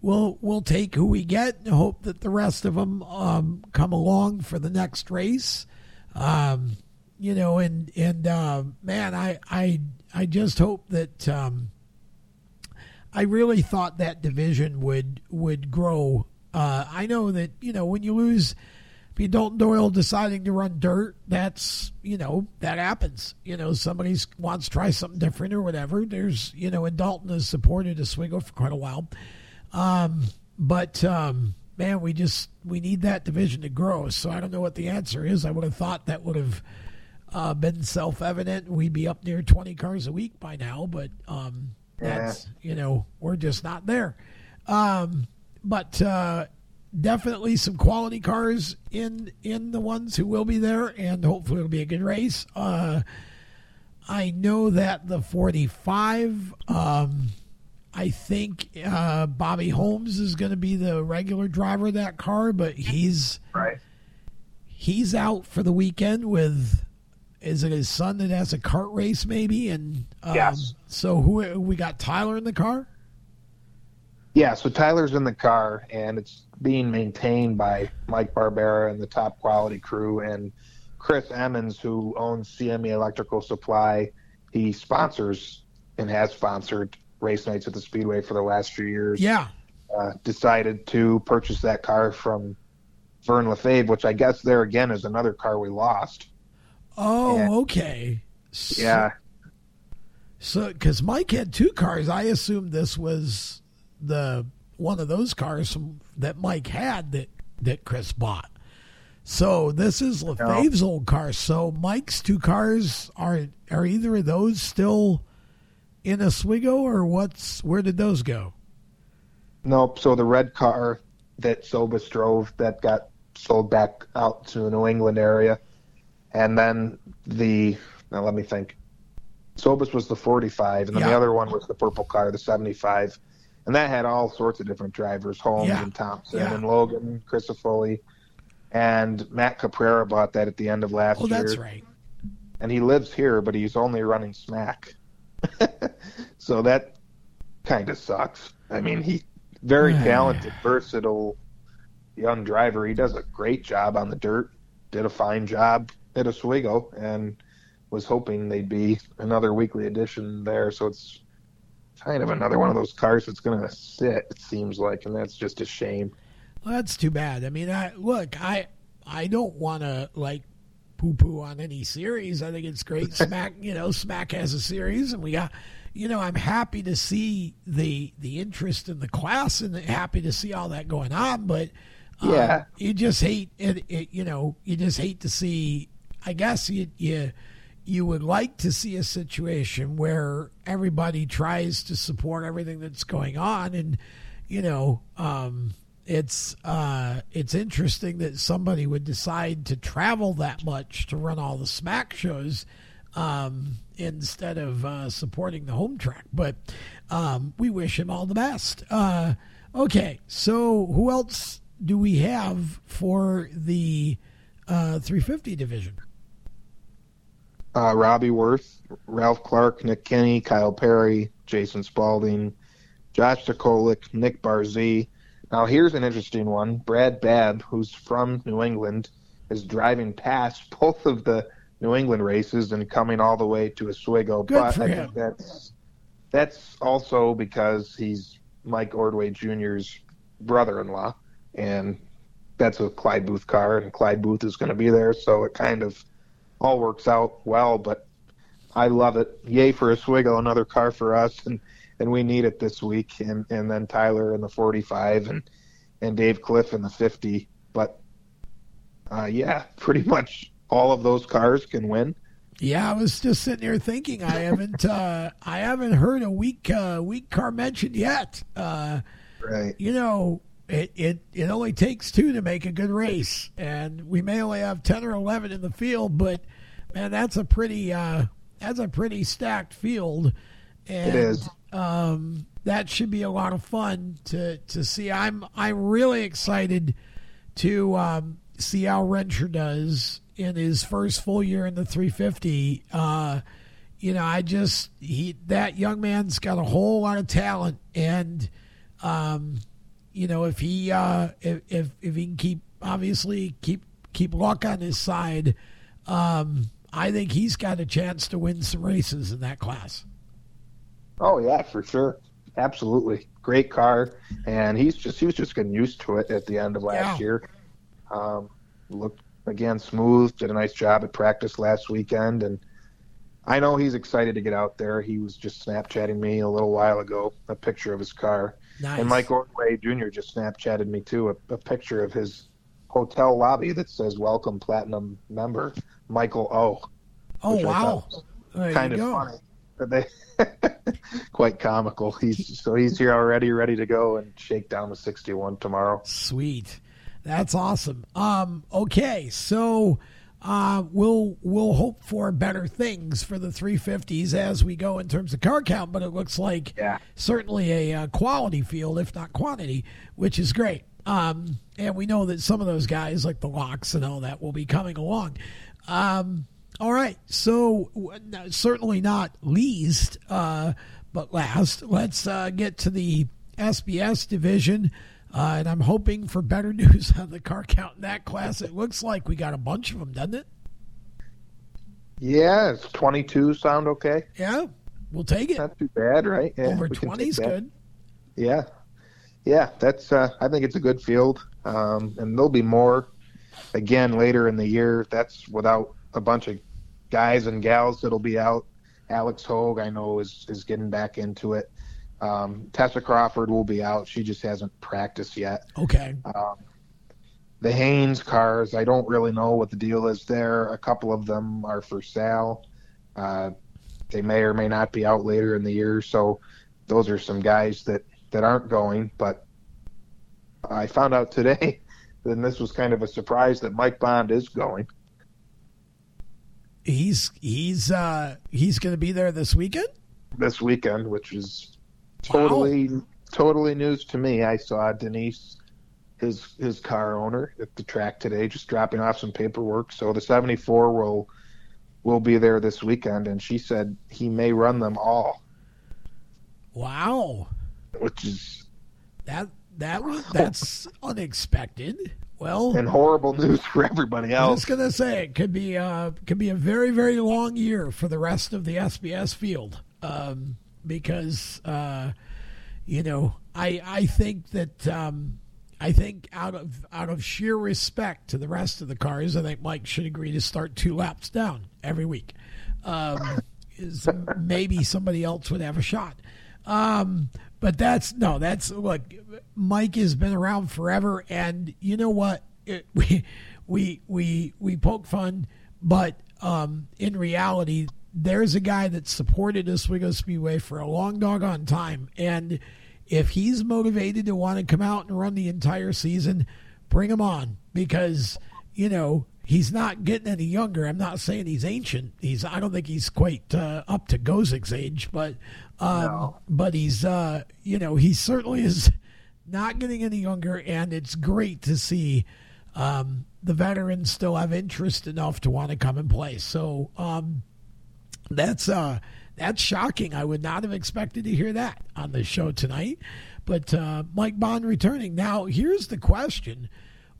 we'll, we'll take who we get and hope that the rest of them, um, come along for the next race. Um, you know, and, and, uh, man, I, I, I just hope that, um, I really thought that division would, would grow. Uh, I know that, you know, when you lose, if you Dalton Doyle deciding to run dirt, that's, you know, that happens. You know, somebody wants to try something different or whatever. There's, you know, and Dalton has supported Oswego for quite a while. Um, but, um, man, we just, we need that division to grow. So I don't know what the answer is. I would have thought that would have uh, been self-evident. We'd be up near twenty cars a week by now, but um, that's, yeah. you know, we're just not there. Um, but, uh definitely some quality cars in in the ones who will be there, and hopefully it'll be a good race. Uh, I know that the forty-five, um, I think uh, Bobby Holmes is going to be the regular driver of that car, but he's right. he's out for the weekend with, is it his son that has a kart race maybe? And um, yes. So who we got Tyler in the car? Yeah, so Tyler's in the car, and it's being maintained by Mike Barbera and the Top Quality crew, and Chris Emmons, who owns C M E Electrical Supply. He sponsors and has sponsored race nights at the Speedway for the last few years. Yeah. Uh, decided to purchase that car from Vern Lefebvre, which I guess there again is another car we lost. Oh, and, okay. So, yeah. So, because Mike had two cars, I assumed this was the one of those cars that Mike had that, that Chris bought. So this is Lefebvre's no. old car. So Mike's two cars are, are either of those still in Oswego, or what's, where did those go? Nope. So the red car that Sobis drove that got sold back out to the New England area. And then the, now let me think. Sobis was the forty-five, and then yeah. the other one was the purple car, the seventy-five. And that had all sorts of different drivers, Holmes yeah. and Thompson yeah. and Logan, Crisafoli, and Matt Caprera bought that at the end of last oh, year. Oh, that's right. And he lives here, but he's only running Smack. So that kind of sucks. I mean, he very talented, versatile young driver. He does a great job on the dirt, did a fine job at Oswego, and was hoping they'd be another weekly edition there. So it's kind of another one of those cars that's going to sit, it seems like, and that's just a shame. Well, that's too bad. I mean, I look, I I don't want to, like, poo-poo on any series. I think it's great. Smack, you know, Smack has a series, and we got, you know, I'm happy to see the the interest in the class, and happy to see all that going on, but Yeah. Um, you just hate it, it, you know, you just hate to see, I guess you, you, you would like to see a situation where everybody tries to support everything that's going on. And, you know, um, it's, uh, it's interesting that somebody would decide to travel that much to run all the smack shows, um, instead of, uh, supporting the home track, but, um, we wish him all the best. Uh, okay. So who else do we have for the, uh, three fifty division? Uh, Robbie Worth, Ralph Clark, Nick Kenny, Kyle Perry, Jason Spalding, Josh Sokolik, Nick Barzee. Now here's an interesting one. Brad Babb, who's from New England, is driving past both of the New England races and coming all the way to Oswego. Good but for I him. Think that's that's also because he's Mike Ordway Junior's brother-in-law, and that's a Clyde Booth car, and Clyde Booth is going to be there, so it kind of all works out well. But I love it. Yay for Oswego, another car for us, and, and we need it this week. And, and then Tyler in the forty-five and, and Dave Cliff in the fifty. But, uh, yeah, pretty much all of those cars can win. Yeah, I was just sitting here thinking I haven't uh, I haven't heard a weak, uh, weak car mentioned yet. Uh, right. You know, It, it it only takes two to make a good race, and we may only have ten or eleven in the field, but man, that's a pretty uh, that's a pretty stacked field, and it is. Um, that should be a lot of fun to, to see. I'm I'm really excited to um, see how Rensher does in his first full year in the three fifty. Uh, you know, I just he that young man's got a whole lot of talent, and um. You know, if he uh, if, if if he can keep obviously keep keep luck on his side, um, I think he's got a chance to win some races in that class. Oh yeah, for sure, absolutely, great car, and he's just he was just getting used to it at the end of last yeah. year. Um, looked again smooth, did a nice job at practice last weekend, and I know he's excited to get out there. He was just Snapchatting me a little while ago a picture of his car. Nice. And Mike Ordway Junior just Snapchatted me, too, a, a picture of his hotel lobby that says, welcome Platinum member, Michael O. Oh, wow. Kind of go. funny. But they quite comical. He's So he's here already, ready to go and shake down with sixty-one tomorrow. Sweet. That's awesome. Um, okay, so uh, we'll we'll hope for better things for the three fifties as we go in terms of car count, but it looks like yeah. certainly a uh, quality field, if not quantity, which is great. Um, and we know that some of those guys, like the Locks and all that, will be coming along. Um, all right, so w- certainly not least, uh, but last, let's uh, get to the S B S division. Uh, and I'm hoping for better news on the car count in that class. It looks like we got a bunch of them, doesn't it? Yeah, it's twenty-two sound okay? Yeah, we'll take it. Not too bad, right? Yeah, over twenty is good. Yeah, yeah, that's. Uh, I think it's a good field, um, and there'll be more again later in the year. That's without a bunch of guys and gals that'll be out. Alex Hogue, I know, is is getting back into it. Um, Tessa Crawford will be out. She just hasn't practiced yet. Okay. Um, the Haynes cars, I don't really know what the deal is there. A couple of them are for sale. Uh, they may or may not be out later in the year. So those are some guys that, that aren't going. But I found out today, and this was kind of a surprise, that Mike Bond is going. He's, he's, uh, he's going to be there this weekend? This weekend, which is... Totally, wow. totally news to me. I saw Denise, his his car owner, at the track today, just dropping off some paperwork. So the seventy-four will will be there this weekend, and she said he may run them all. Wow, which is that that was that's unexpected. Well, and horrible news for everybody else. I was gonna say it could be uh could be a very very long year for the rest of the S B S field. Um. Because, uh, you know, I I think that um, I think out of out of sheer respect to the rest of the cars, I think Mike should agree to start two laps down every week. Um, is maybe somebody else would have a shot. Um, But that's, no, that's, look, Mike has been around forever, and you know what? It, we we we we poke fun, but um, in reality, there's a guy that supported Oswego Speedway for a long doggone time, and if he's motivated to want to come out and run the entire season, bring him on, because, you know, he's not getting any younger. I'm not saying he's ancient. He's I don't think he's quite uh, up to Gozik's age, but um, no. but he's uh, you know, he certainly is not getting any younger, and it's great to see um, the veterans still have interest enough to want to come and play. So um, that's uh, that's shocking. I would not have expected to hear that on the show tonight. But uh, Mike Bond returning. Now, here's the question.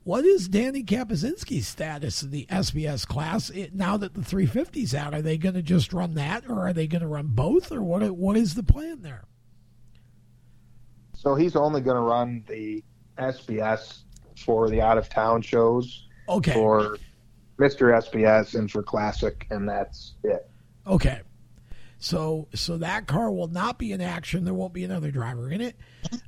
What is Danny Kapusinski's status in the S B S class it, now that the three fifty's out? Are they going to just run that, or are they going to run both, or what? What is the plan there? So he's only going to run the S B S for the out-of-town shows, okay, for Mister S B S and for Classic, and that's it. Okay. So so that car will not be in action. There won't be another driver in it.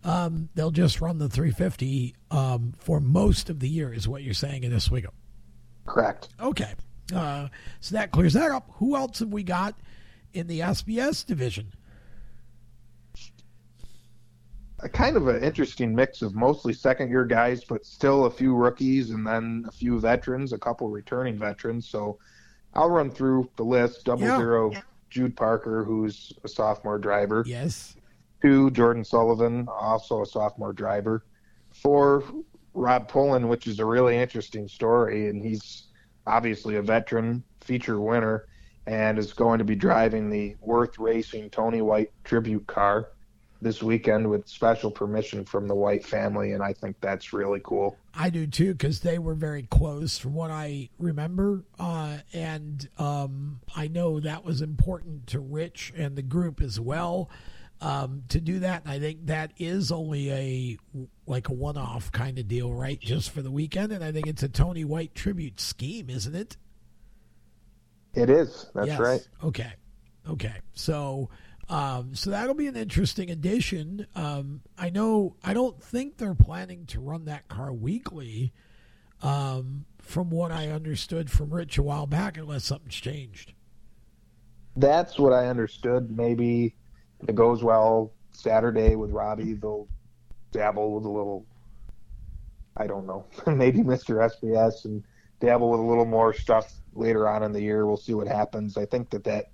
Um, they'll just run the three fifty um, for most of the year is what you're saying in Oswego. Correct. Okay. Uh, so that clears that up. Who else have we got in the S B S division? A kind of an interesting mix of mostly second-year guys, but still a few rookies and then a few veterans, a couple returning veterans. So I'll run through the list. Double yeah. zero. Yeah. Jude Parker, who's a sophomore driver. Yes. Two, Jordan Sullivan, also a sophomore driver. Four, Rob Pullen, which is a really interesting story, and he's obviously a veteran, feature winner, and is going to be driving the Worth Racing Tony White tribute car this weekend with special permission from the White family, and I think that's really cool. I do too, because they were very close from what I remember, uh, and um, I know that was important to Rich and the group as well, um, to do that. And I think that is only a like a one-off kind of deal, right, just for the weekend, and I think it's a Tony White tribute scheme, isn't it? It is. That's yes. right. Okay. Okay. So... Um, so that'll be an interesting addition. Um, I know, I don't think they're planning to run that car weekly, um, from what I understood from Rich a while back, unless something's changed. That's what I understood. Maybe if it goes well Saturday with Robbie, they'll dabble with a little, I don't know, maybe Mister S B S, and dabble with a little more stuff later on in the year. We'll see what happens. I think that that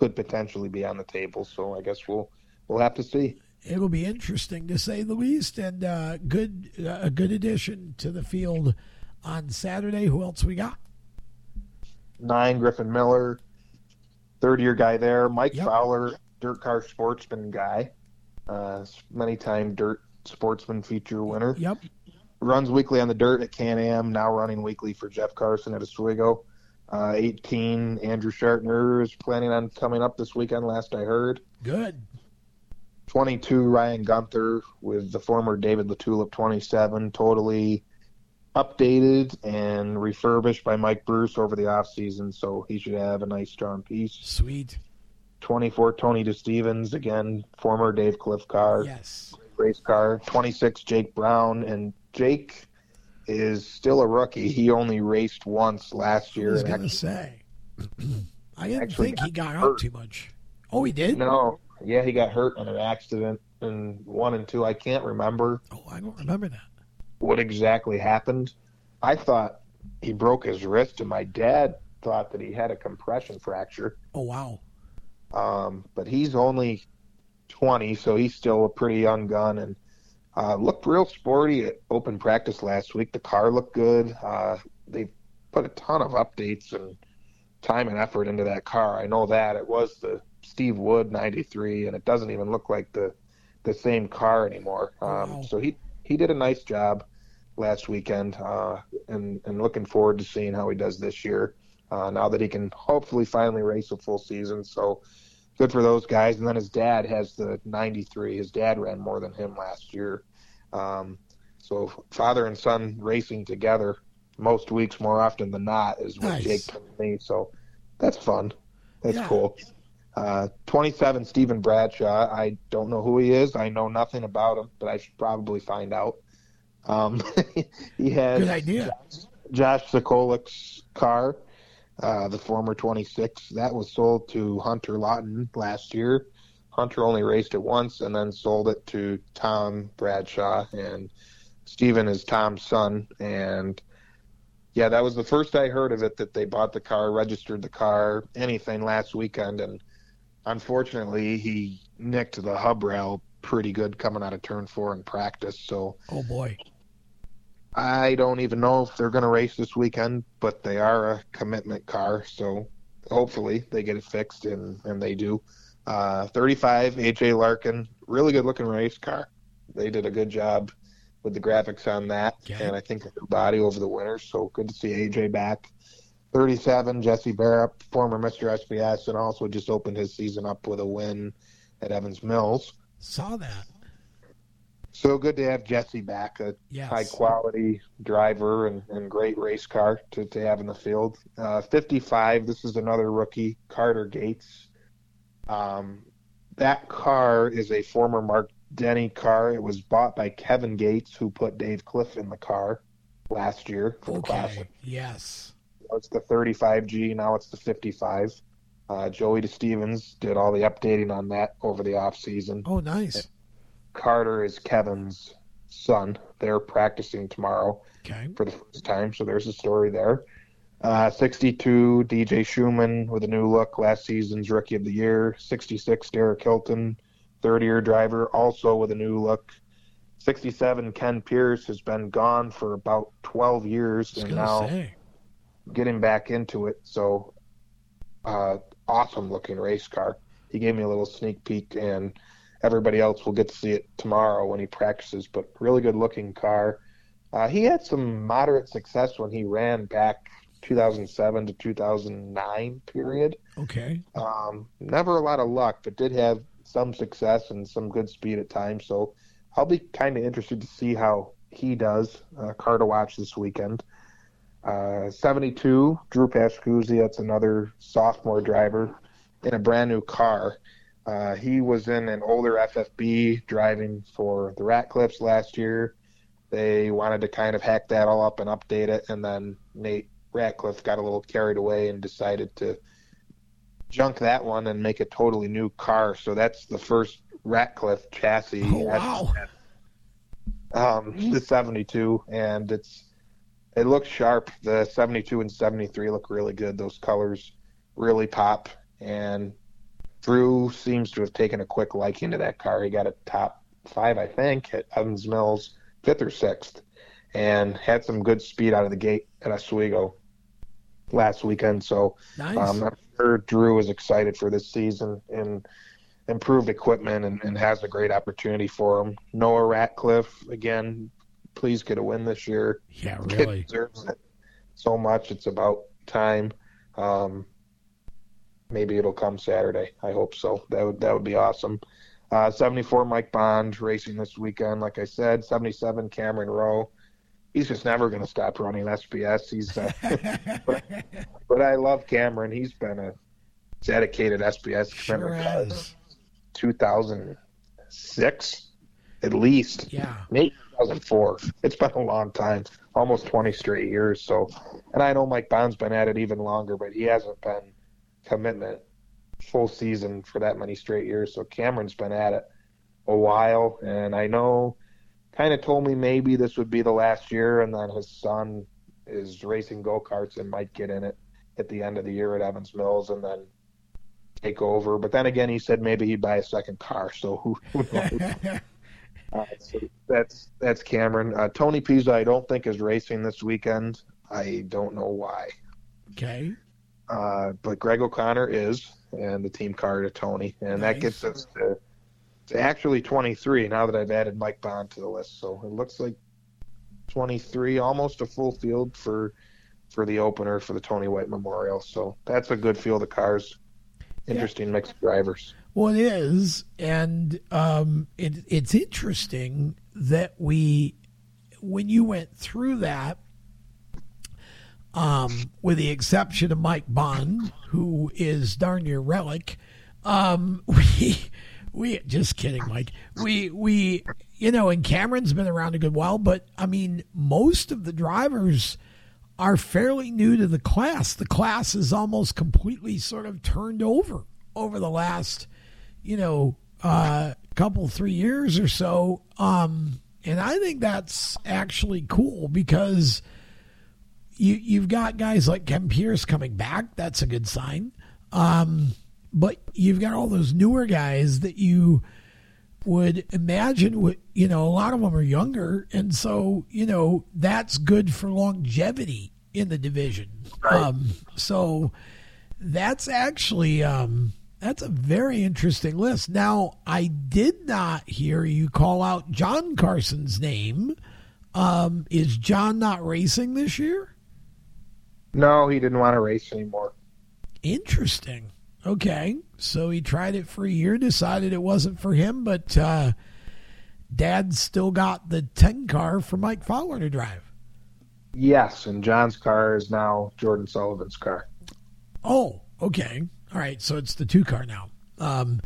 could potentially be on the table, so I guess we'll we'll have to see. It'll be interesting, to say the least, and uh, good uh, a good addition to the field on Saturday. Who else we got? Nine, Griffin Miller, third-year guy there. Mike yep. Fowler, dirt car sportsman guy, uh, many-time dirt sportsman feature winner. Yep. Runs weekly on the dirt at Can-Am, now running weekly for Jeff Carson at Oswego. Uh, eighteen, Andrew Shartner is planning on coming up this weekend, last I heard. Good. twenty-two, Ryan Gunther with the former David LaTulip twenty-seven, totally updated and refurbished by Mike Bruce over the offseason, so he should have a nice, strong piece. Sweet. twenty-four, Tony DeStevens, again, former Dave Cliff car. Yes. Race car. twenty-six, Jake Brown, and Jake is still a rookie. He only raced once last year. I was going to say. I didn't think he got out too much. Oh, he did? No. Yeah, he got hurt in an accident in one and two. I can't remember. Oh, I don't remember that. What exactly happened. I thought he broke his wrist, and my dad thought that he had a compression fracture. Oh, wow. Um, but he's only twenty, so he's still a pretty young gun, and Uh, looked real sporty at open practice last week. The car looked good. Uh, they put a ton of updates and time and effort into that car. I know that. It was the Steve Wood ninety-three, and it doesn't even look like the, the same car anymore. Um, wow. So he, he did a nice job last weekend, uh, and, and looking forward to seeing how he does this year, uh, now that he can hopefully finally race a full season. So good for those guys. And then his dad has the ninety-three. His dad ran more than him last year. Um, so father and son racing together most weeks, more often than not, is what nice. Jake told me. So that's fun. That's yeah. cool. Uh, twenty-seven, Stephen Bradshaw. I don't know who he is. I know nothing about him, but I should probably find out. Um, he has good idea. Josh, Josh Sokolik's car, uh, the former twenty-six. That was sold to Hunter Lawton last year. Hunter only raced it once and then sold it to Tom Bradshaw, and Stephen is Tom's son. And yeah, that was the first I heard of it, that they bought the car, registered the car, anything last weekend. And unfortunately, he nicked the hub rail pretty good coming out of turn four in practice. So, oh boy, I don't even know if they're going to race this weekend, but they are a commitment car. So hopefully they get it fixed, and, and they do. Uh, thirty-five, A J Larkin, really good looking race car. They did a good job with the graphics on that, yeah. And I think a new body over the winter, so good to see A J back. thirty-seven, Jesse Barrett, former Mister S B S, and also just opened his season up with a win at Evans Mills. Saw that. So good to have Jesse back, a yes. high-quality driver and, and great race car to, to have in the field. Uh, fifty-five, this is another rookie, Carter Gates. Um, that car is a former Mark Denny car. It was bought by Kevin Gates, who put Dave Cliff in the car last year for okay. the Classic. Yes. Now it's the thirty-five G. Now it's the fifty-five. Uh, Joey DeStevens did all the updating on that over the off season. Oh, nice. And Carter is Kevin's son. They're practicing tomorrow okay. for the first time, so there's a story there. Uh, sixty-two, D J Schumann with a new look, last season's Rookie of the Year. sixty-six, Derek Hilton, third-year driver, also with a new look. sixty-seven, Ken Pierce has been gone for about twelve years, and now say. getting back into it. So, uh, awesome-looking race car. He gave me a little sneak peek, and everybody else will get to see it tomorrow when he practices, but really good-looking car. Uh, he had some moderate success when he ran back two thousand seven to two thousand nine period. Okay. Um, never a lot of luck, but did have some success and some good speed at times. So I'll be kind of interested to see how he does. Uh, car to watch this weekend. Uh, seventy-two, Drew Pascuzzi. That's another sophomore driver in a brand new car. Uh, he was in an older F F B driving for the Ratcliffs last year. They wanted to kind of hack that all up and update it, and then Nate Ratcliffe got a little carried away and decided to junk that one and make a totally new car. So that's the first Ratcliffe chassis. Oh, wow. Um, the seventy-two, and it's it looks sharp. The seventy-two and seventy-three look really good. Those colors really pop, and Drew seems to have taken a quick liking to that car. He got a top five, I think, at Evans Mills, fifth or sixth, and had some good speed out of the gate at Oswego last weekend. So nice. um, I'm sure Drew is excited for this season and improved equipment, and, and has a great opportunity for him. Noah Ratcliffe, again, please get a win this year. Yeah, really. He deserves it so much. It's about time. Um, maybe it'll come Saturday. I hope so. That would, that would be awesome. Uh, seventy-four, Mike Bond, racing this weekend, like I said. seventy-seven, Cameron Rowe. He's just never going to stop running S B S. He's, uh, but, but I love Cameron. He's been a dedicated S B S commitment sure guy. two thousand six, at least. Yeah. Maybe two thousand four. It's been a long time, almost twenty straight years. So, and I know Mike Bond's been at it even longer, but he hasn't been commitment full season for that many straight years. So Cameron's been at it a while, and I know. Kind of told me maybe this would be the last year, and then his son is racing go-karts and might get in it at the end of the year at Evans Mills and then take over. But then again, he said maybe he'd buy a second car, so who knows? uh, so that's, that's Cameron. Uh, Tony Pisa, I don't think, is racing this weekend. I don't know why. Okay. Uh, but Greg O'Connor is, and the team car to Tony, and nice. That gets us to – it's actually twenty-three now that I've added Mike Bond to the list. So it looks like twenty-three, almost a full field for for the opener for the Tony White Memorial. So that's a good field of cars. Interesting yeah. mix of drivers. Well, it is. And um, it, it's interesting that we, when you went through that, um, with the exception of Mike Bond, who is darn near relic, Um, we, we, just kidding, Mike. We, we, you know, and Cameron's been around a good while, but I mean, most of the drivers are fairly new to the class. The class is almost completely sort of turned over over the last, you know, uh, couple, three years or so. Um, and I think that's actually cool because you, you've got guys like Ken Pierce coming back. That's a good sign. Um, but you've got all those newer guys that you would imagine would, you know, a lot of them are younger. And so, you know, that's good for longevity in the division. Right. Um, so that's actually, um, that's a very interesting list. Now, I did not hear you call out John Carson's name. Um, is John not racing this year? No, he didn't want to race anymore. Interesting. Okay, so he tried it for a year, decided it wasn't for him, but uh, Dad still got the ten car for Mike Fowler to drive. Yes, and John's car is now Jordan Sullivan's car. Oh, okay. All right, so it's the two car now. Um,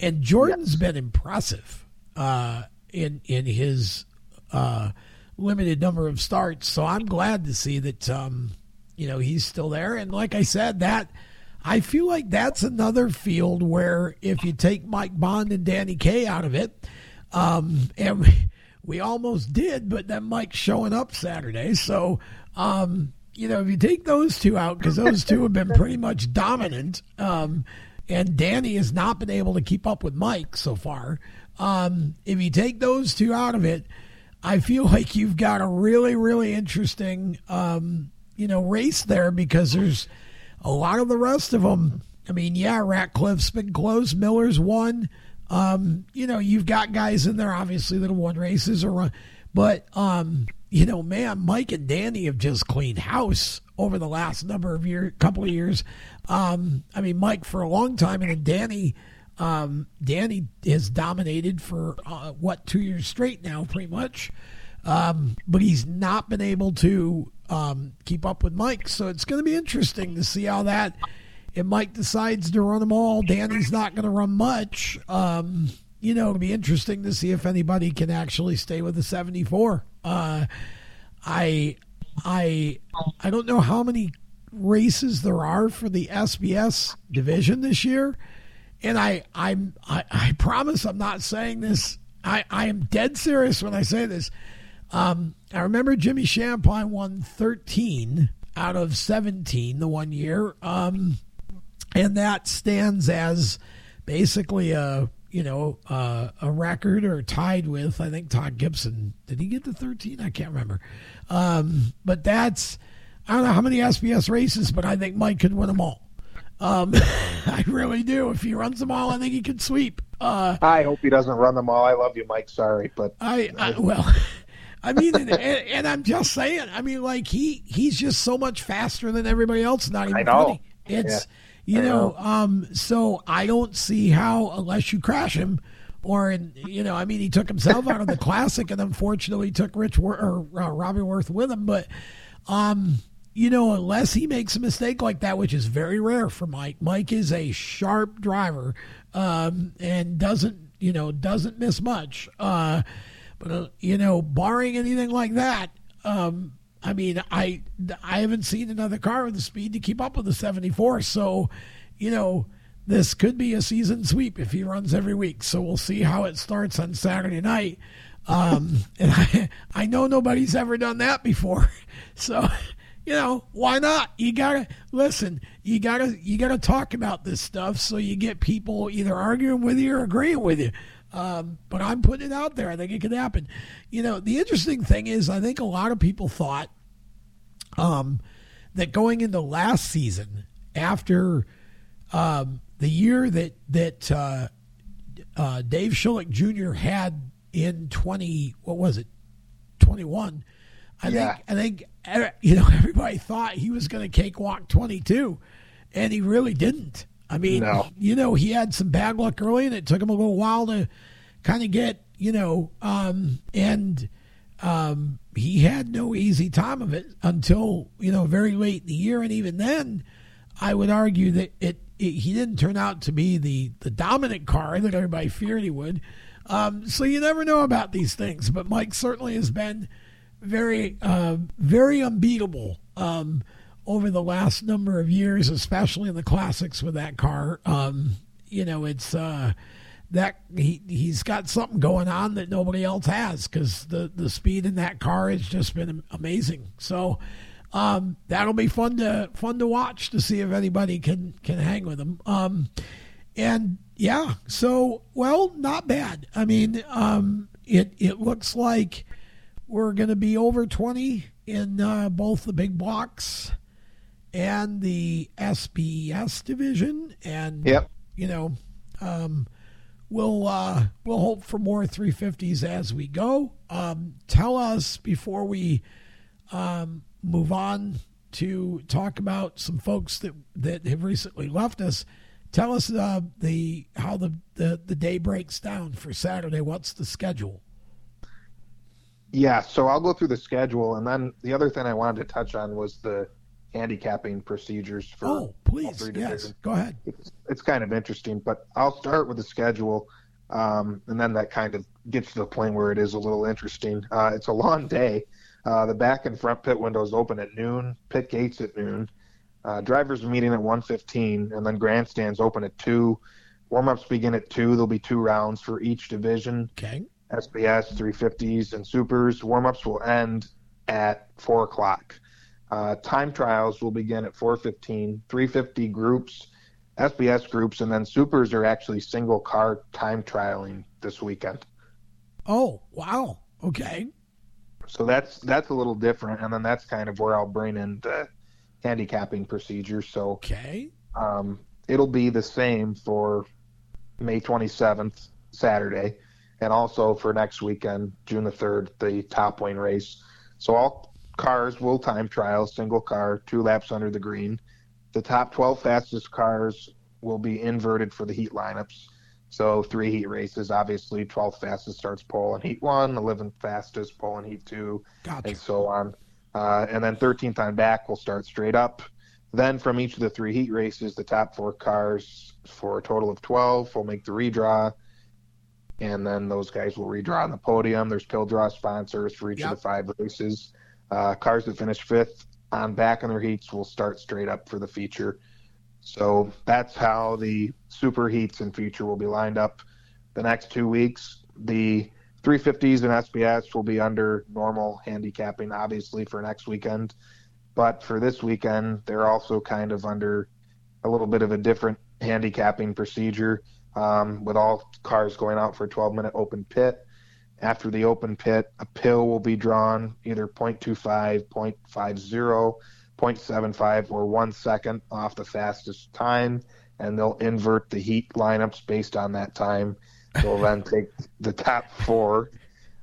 and Jordan's yes. been impressive uh, in in his uh, limited number of starts, so I'm glad to see that um, you know, he's still there. And like I said, that... I feel like that's another field where if you take Mike Bond and Danny Kaye out of it, um, and we, we almost did, but then Mike's showing up Saturday. So, um, you know, if you take those two out, because those two have been pretty much dominant, um, and Danny has not been able to keep up with Mike so far. Um, if you take those two out of it, I feel like you've got a really, really interesting, um, you know, race there because there's – a lot of the rest of them, I mean, yeah, Ratcliffe's been close. Miller's won. Um, you know, you've got guys in there, obviously, that have won races or run. But, um, you know, man, Mike and Danny have just cleaned house over the last number of years, couple of years. Um, I mean, Mike for a long time, and then Danny, um, Danny has dominated for, uh, what, two years straight now, pretty much. Um, but he's not been able to Um, keep up with Mike, so it's going to be interesting to see how that. If Mike decides to run them all, Danny's not going to run much. Um, you know, it'll be interesting to see if anybody can actually stay with the seventy-four. Uh, I, I, I don't know how many races there are for the S B S division this year, and I, I'm, I, I promise I'm not saying this. I, I am dead serious when I say this. Um, I remember Jimmy Shampai won thirteen out of seventeen the one year. Um, and that stands as basically a, you know, uh, a record or tied with, I think Todd Gibson, did he get to thirteen? I can't remember. Um, but that's, I don't know how many S B S races, but I think Mike could win them all. Um, I really do. If he runs them all, I think he could sweep. Uh, I hope he doesn't run them all. I love you, Mike. Sorry, but I, I well, I mean, and, and I'm just saying, I mean, like, he, he's just so much faster than everybody else. Not even I know. Funny. It's, yeah, you know, know, um, so I don't see how, unless you crash him or, in, you know, I mean, he took himself out of the classic and unfortunately took Rich Wor- or uh, Robbie Worth with him. But, um, you know, unless he makes a mistake like that, which is very rare for Mike, Mike is a sharp driver, um, and doesn't, you know, doesn't miss much, uh, but, you know, barring anything like that, um, I mean, I, I haven't seen another car with the speed to keep up with the seventy-four. So, you know, this could be a season sweep if he runs every week. So we'll see how it starts on Saturday night. Um, and I, I know nobody's ever done that before. So, you know, why not? You gotta listen, you gotta, you gotta talk about this stuff. So you get people either arguing with you or agreeing with you. Um, but I'm putting it out there. I think it could happen. You know, the interesting thing is I think a lot of people thought um, that going into last season after um, the year that, that uh, uh, Dave Schillick Junior had in twenty, what was it, twenty-one, I yeah. think, I think, you know, everybody thought he was going to cakewalk twenty-two, and he really didn't. I mean, no. you know, he had some bad luck early, and it took him a little while to kind of get, you know, um, and um, he had no easy time of it until, you know, very late in the year. And even then, I would argue that it, it he didn't turn out to be the, the dominant car that everybody feared he would. Um, so you never know about these things. But Mike certainly has been very, uh, very unbeatable um, over the last number of years, especially in the classics with that car. Um, you know, it's uh, that he, he's got something going on that nobody else has, because the, the speed in that car has just been amazing. So um, that'll be fun to fun to watch, to see if anybody can, can hang with him. Um, and yeah, so, well, not bad. I mean, um, it, it looks like we're going to be over twenty in uh, both the big blocks and the S P S division. And, yep. you know, um, we'll uh, we'll hope for more three fifties as we go. Um, tell us before we um, move on to talk about some folks that, that have recently left us. Tell us uh, the how the, the, the day breaks down for Saturday. What's the schedule? Yeah, so I'll go through the schedule, and then the other thing I wanted to touch on was the handicapping procedures for oh, please, all three divisions. Yes, go ahead. It's, it's kind of interesting, but I'll start with the schedule, um, and then that kind of gets to the point where it is a little interesting. Uh, it's a long day. Uh, the back and front pit windows open at noon, pit gates at noon, uh, drivers meeting at one fifteen, and then grandstands open at two. Warm-ups begin at two. There'll be two rounds for each division. Okay. S B S, three fifties, and supers. Warm-ups will end at four o'clock. Uh, time trials will begin at four fifteen. three fifty groups, S B S groups, and then supers are actually single-car time trialing this weekend. Oh, wow. Okay. So that's that's a little different, and then that's kind of where I'll bring in the handicapping procedure. So okay. um, it'll be the same for May twenty-seventh, Saturday. And also for next weekend, June the third, the top lane race. So all cars will time trial, single car, two laps under the green. The top twelve fastest cars will be inverted for the heat lineups. So three heat races, obviously, twelfth fastest starts pole in heat one, eleventh fastest pole in heat two, gotcha. And so on. Uh, and then thirteenth on back will start straight up. Then from each of the three heat races, the top four cars for a total of twelve will make the redraw. And then those guys will redraw on the podium. There's pill draw sponsors for each yep. of the five races. Uh, cars that finish fifth on back in their heats will start straight up for the feature. So that's how the super heats and feature will be lined up the next two weeks. The three fifties and S B S will be under normal handicapping, obviously, for next weekend. But for this weekend, they're also kind of under a little bit of a different handicapping procedure. Um, with all cars going out for a twelve-minute open pit. After the open pit, a pill will be drawn, either point two five, point five zero, point seven five, or one second off the fastest time, and they'll invert the heat lineups based on that time. They'll then take the top four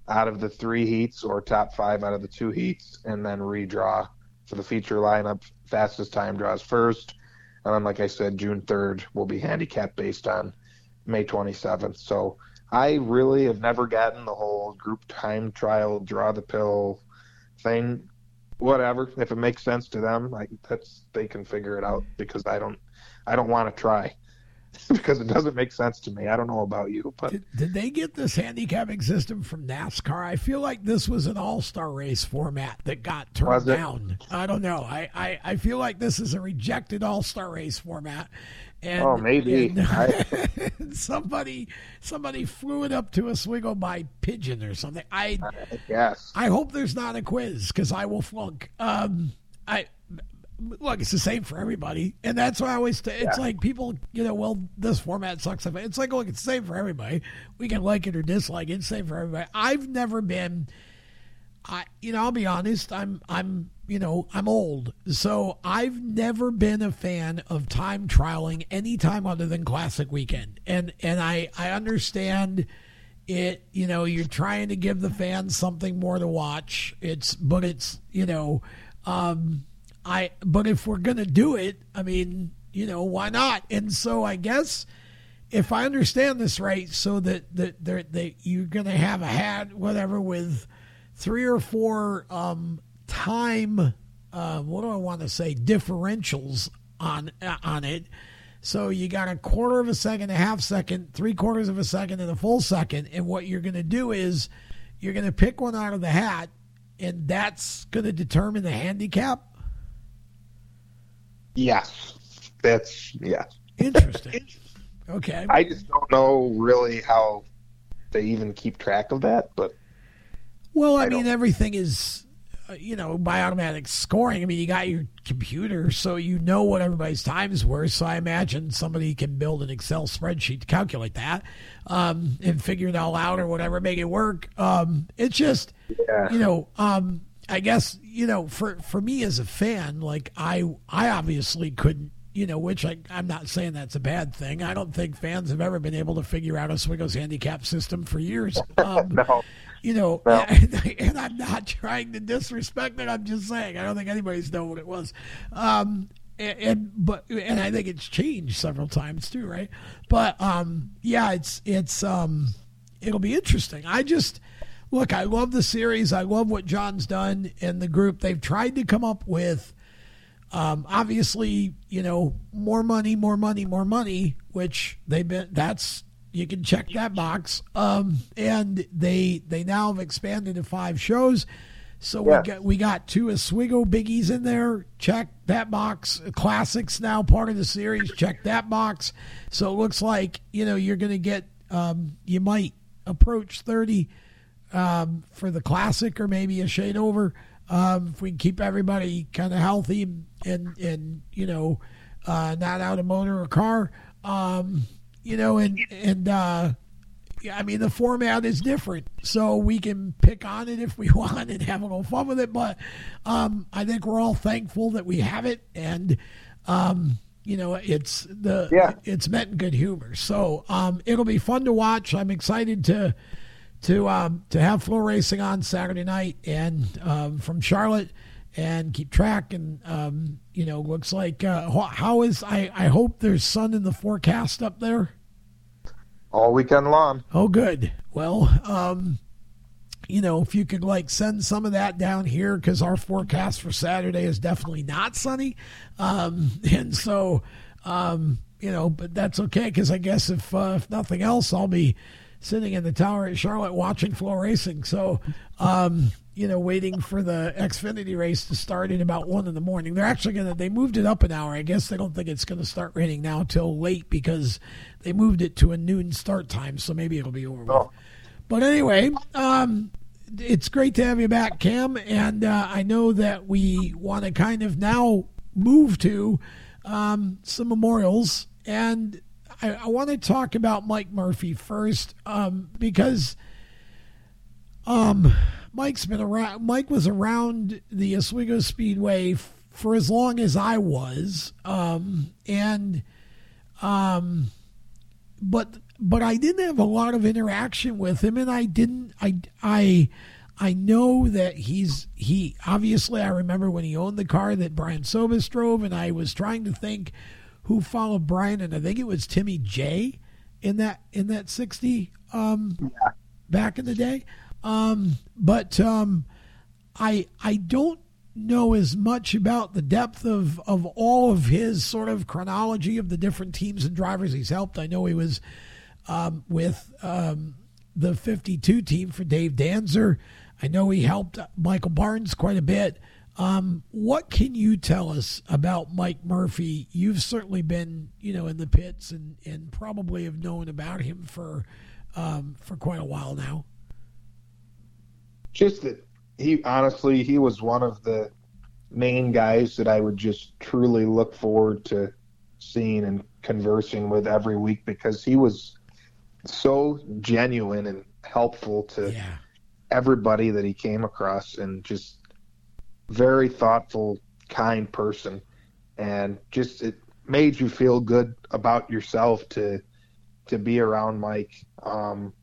out of the three heats or top five out of the two heats and then redraw for the feature lineup. Fastest time draws first, and then, like I said, June third will be handicapped based on May twenty-seventh. So I really have never gotten the whole group time trial, draw the pill thing, whatever. If it makes sense to them, like that's, they can figure it out, because I don't, I don't want to try because it doesn't make sense to me. I don't know about you, but did, did they get this handicapping system from NASCAR? I feel like this was an all-star race format that got turned down. I don't know. I, I, I feel like this is a rejected all-star race format. And, oh, maybe. And, I, somebody somebody flew it up to Oswego by pigeon or something. I, I guess. I hope there's not a quiz, because I will flunk. Um, I look, it's the same for everybody, and that's why I always. T- it's yeah. like people, you know. Well, this format sucks. It's like, look, it's the same for everybody. We can like it or dislike it. It's the same for everybody. I've never been. I, you know, I'll be honest. I'm, I'm. You know, I'm old, so I've never been a fan of time trialing any time other than Classic Weekend. And and I, I understand it, you know, you're trying to give the fans something more to watch. It's, but it's, you know, um, I, but if we're going to do it, I mean, you know, why not? And so I guess if I understand this right, so that, that, that you're going to have a hat, whatever, with three or four, um, time, uh, what do I want to say, differentials on uh, on it. So you got a quarter of a second, a half second, three quarters of a second, and a full second. And what you're going to do is you're going to pick one out of the hat, and that's going to determine the handicap? Yes. That's, yeah. Interesting. Okay. I just don't know really how they even keep track of that, but. Well, I, I mean, don't. Everything is, you know, by automatic scoring. I mean, you got your computer, so you know what everybody's times were. So I imagine somebody can build an Excel spreadsheet to calculate that um, and figure it all out or whatever, make it work. Um, it's just, yeah. you know, um, I guess, you know, for, for me as a fan, like I, I obviously couldn't, you know, which I, I'm not saying that's a bad thing. I don't think fans have ever been able to figure out Oswego's handicap system for years. Um, no. You know, well, and, and I'm not trying to disrespect it. I'm just saying I don't think anybody's known what it was. Um, and, and but and I think it's changed several times too, right? But um, yeah, it's it's um, it'll be interesting. I just look. I love the series. I love what John's done and the group they've tried to come up with. Um, obviously, you know, more money, more money, more money, which they've been. That's. You can check that box. Um, and they they now have expanded to five shows. So yeah. we got we got two Oswego biggies in there. Check that box. Classics now part of the series. Check that box. So it looks like, you know, you're going to get, um, you might approach thirty um, for the classic or maybe a shade over. Um, if we can keep everybody kind of healthy and, and you know, uh, not out of motor or car. Um You know, and, and uh, I mean, the format is different, so we can pick on it if we want and have a little fun with it. But um, I think we're all thankful that we have it. And, um, you know, it's the yeah. it's meant in good humor. So um, it'll be fun to watch. I'm excited to to um, to have Flow Racing on Saturday night and um, from Charlotte and keep track. And, um, you know, looks like uh, how is I, I hope there's sun in the forecast up there. All weekend long. Oh, good. Well, um, you know, if you could like send some of that down here, because our forecast for Saturday is definitely not sunny. Um, and so, um, you know, but that's okay, because I guess if, uh, if nothing else, I'll be sitting in the tower at Charlotte watching Flow Racing. So, um, you know, waiting for the Xfinity race to start at about one in the morning. They're actually going to, they moved it up an hour. I guess they don't think it's going to start raining now till late because they moved it to a noon start time. So maybe it'll be over with. Oh. But anyway, um, it's great to have you back, Cam. And uh, I know that we want to kind of now move to um, some memorials. And I, I want to talk about Mike Murphy first um, because um, Mike's been around. Mike was around the Oswego Speedway f- for as long as I was, um, and um, but but I didn't have a lot of interaction with him, and I didn't. I I I know that he's he obviously. I remember when he owned the car that Brian Sobis drove, and I was trying to think who followed Brian, and I think it was Timmy J in that in that sixty um, yeah. back in the day. Um, but, um, I, I don't know as much about the depth of, of all of his sort of chronology of the different teams and drivers he's helped. I know he was, um, with, um, the fifty-two team for Dave Danzer. I know he helped Michael Barnes quite a bit. Um, what can you tell us about Mike Murphy? You've certainly been, you know, in the pits and, and probably have known about him for, um, for quite a while now. Just that he, honestly, he was one of the main guys that I would just truly look forward to seeing and conversing with every week, because he was so genuine and helpful to yeah. everybody that he came across, and just very thoughtful, kind person. And just, it made you feel good about yourself to, to be around Mike. Um,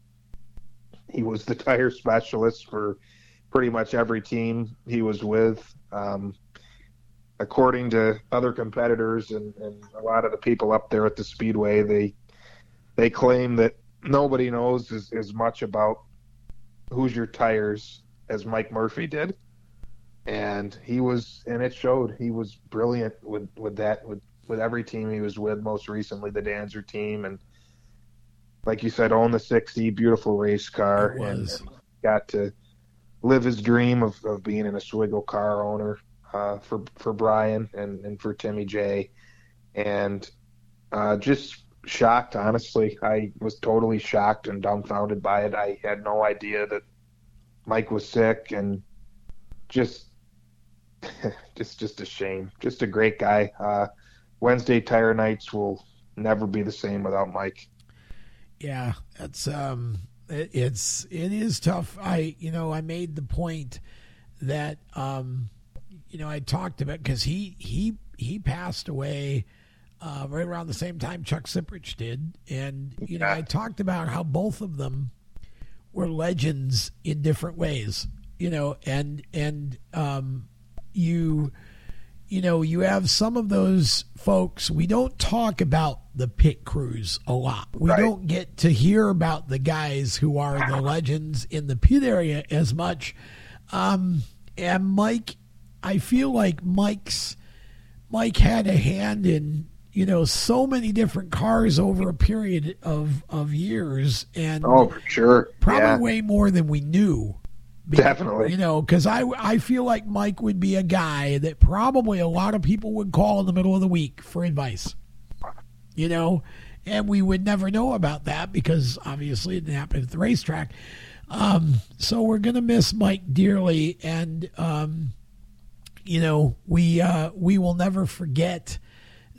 He was the tire specialist for pretty much every team he was with. Um, according to other competitors and, and a lot of the people up there at the Speedway, they they claim that nobody knows as, as much about who's your tires as Mike Murphy did. And he was, and it showed, he was brilliant with, with that, with with every team he was with, most recently the Danzer team. And like you said, owned the sixty, beautiful race car. And, and got to live his dream of, of being an Oswego car owner uh, for, for Brian and, and for Timmy J. And uh, just shocked, honestly. I was totally shocked and dumbfounded by it. I had no idea that Mike was sick, and just just just a shame. Just a great guy. Uh, Wednesday tire nights will never be the same without Mike. Yeah, it's um, it, it's it is tough. I you know I made the point that um, you know I talked about, because he he he passed away uh, right around the same time Chuck Siprich did, and you yeah. know I talked about how both of them were legends in different ways, you know, and and um, you you know you have some of those folks. We don't talk about the pit crews a lot. We right. don't get to hear about the guys who are the legends in the pit area as much. Um, and Mike, I feel like Mike's Mike had a hand in, you know, so many different cars over a period of, of years, and oh, for sure, probably yeah. way more than we knew. Because, definitely, you know, because I, I feel like Mike would be a guy that probably a lot of people would call in the middle of the week for advice. You know, and we would never know about that because obviously it didn't happen at the racetrack. Um, so we're going to miss Mike dearly. And, um, you know, we uh, we will never forget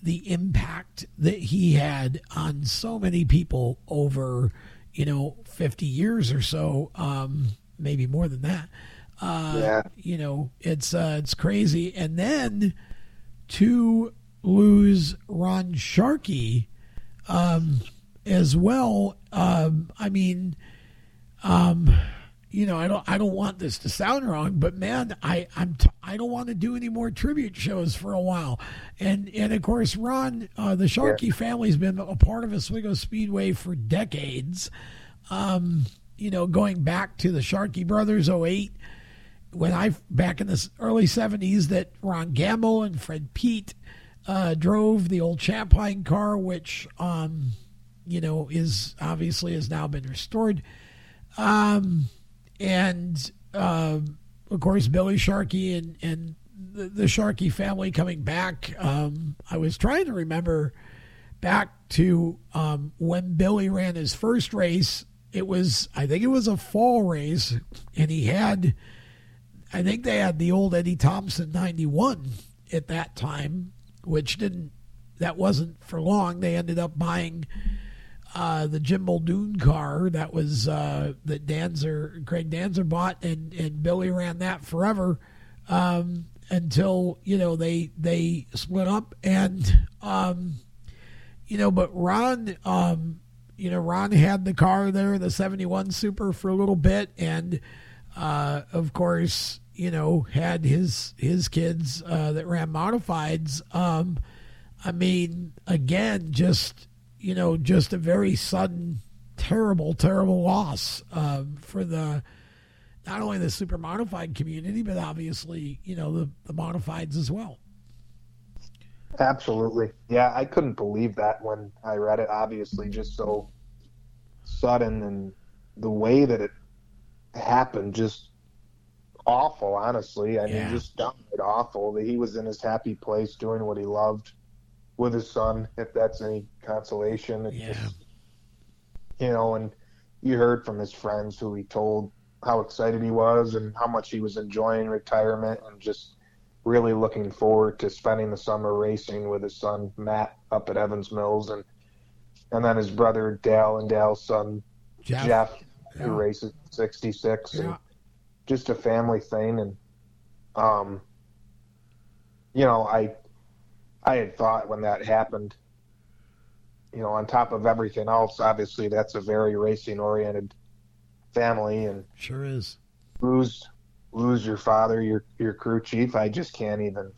the impact that he had on so many people over, you know, fifty years or so, um, maybe more than that. Uh, yeah. You know, it's uh, it's crazy. And then to lose Ron Sharkey um as well. um I mean um you know I don't I don't want this to sound wrong, but man, I I'm t- I don't want to do any more tribute shows for a while. And and of course Ron, uh the Sharkey yeah. family's been a part of Oswego Speedway for decades, um you know going back to the Sharkey brothers, oh eight, when I back in the early seventies, that Ron Gamble and Fred Pete Uh, drove the old Champlain car, which, um, you know, is obviously has now been restored. Um, and, uh, of course, Billy Sharkey and, and the, the Sharkey family coming back. Um, I was trying to remember back to um, when Billy ran his first race. It was, I think it was a fall race, and he had, I think they had the old Eddie Thompson ninety-one at that time, which didn't, that wasn't for long. They ended up buying uh, the Jim Muldoon car that was, uh, that Danzer, Craig Danzer bought, and, and Billy ran that forever um, until, you know, they, they split up. And, um, you know, but Ron, um, you know, Ron had the car there, the seventy-one Super, for a little bit. And, uh, of course, you know, had his his kids uh, that ran modifieds. Um, I mean, again, just, you know, just a very sudden, terrible, terrible loss um, for the, not only the super modified community, but obviously, you know, the, the modifieds as well. Absolutely. Yeah, I couldn't believe that when I read it, obviously, just so sudden, and the way that it happened, just awful, honestly. I mean, yeah. just downright awful that he was in his happy place doing what he loved with his son, if that's any consolation. It yeah. just, you know, and you heard from his friends who he told how excited he was and how much he was enjoying retirement and just really looking forward to spending the summer racing with his son, Matt, up at Evans Mills, and and then his brother, Dal, and Dal's son, Jeff, Jeff yeah. who races sixty-six. Yeah. And just a family thing. And, um, you know, I, I had thought when that happened, you know, on top of everything else, obviously that's a very racing oriented family, and sure is lose, lose your father, your, your crew chief. I just can't even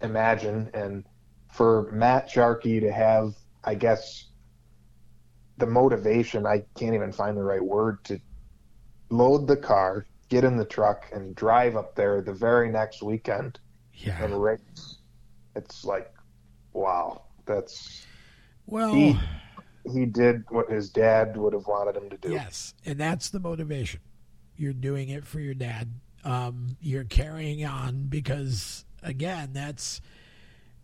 imagine. And for Matt Sharkey to have, I guess, the motivation, I can't even find the right word, to load the car, get in the truck, and drive up there the very next weekend yeah. and race. It's like, wow. that's well he, he did what his dad would have wanted him to do. Yes, and that's the motivation. You're doing it for your dad. Um, you're carrying on because, again, that's,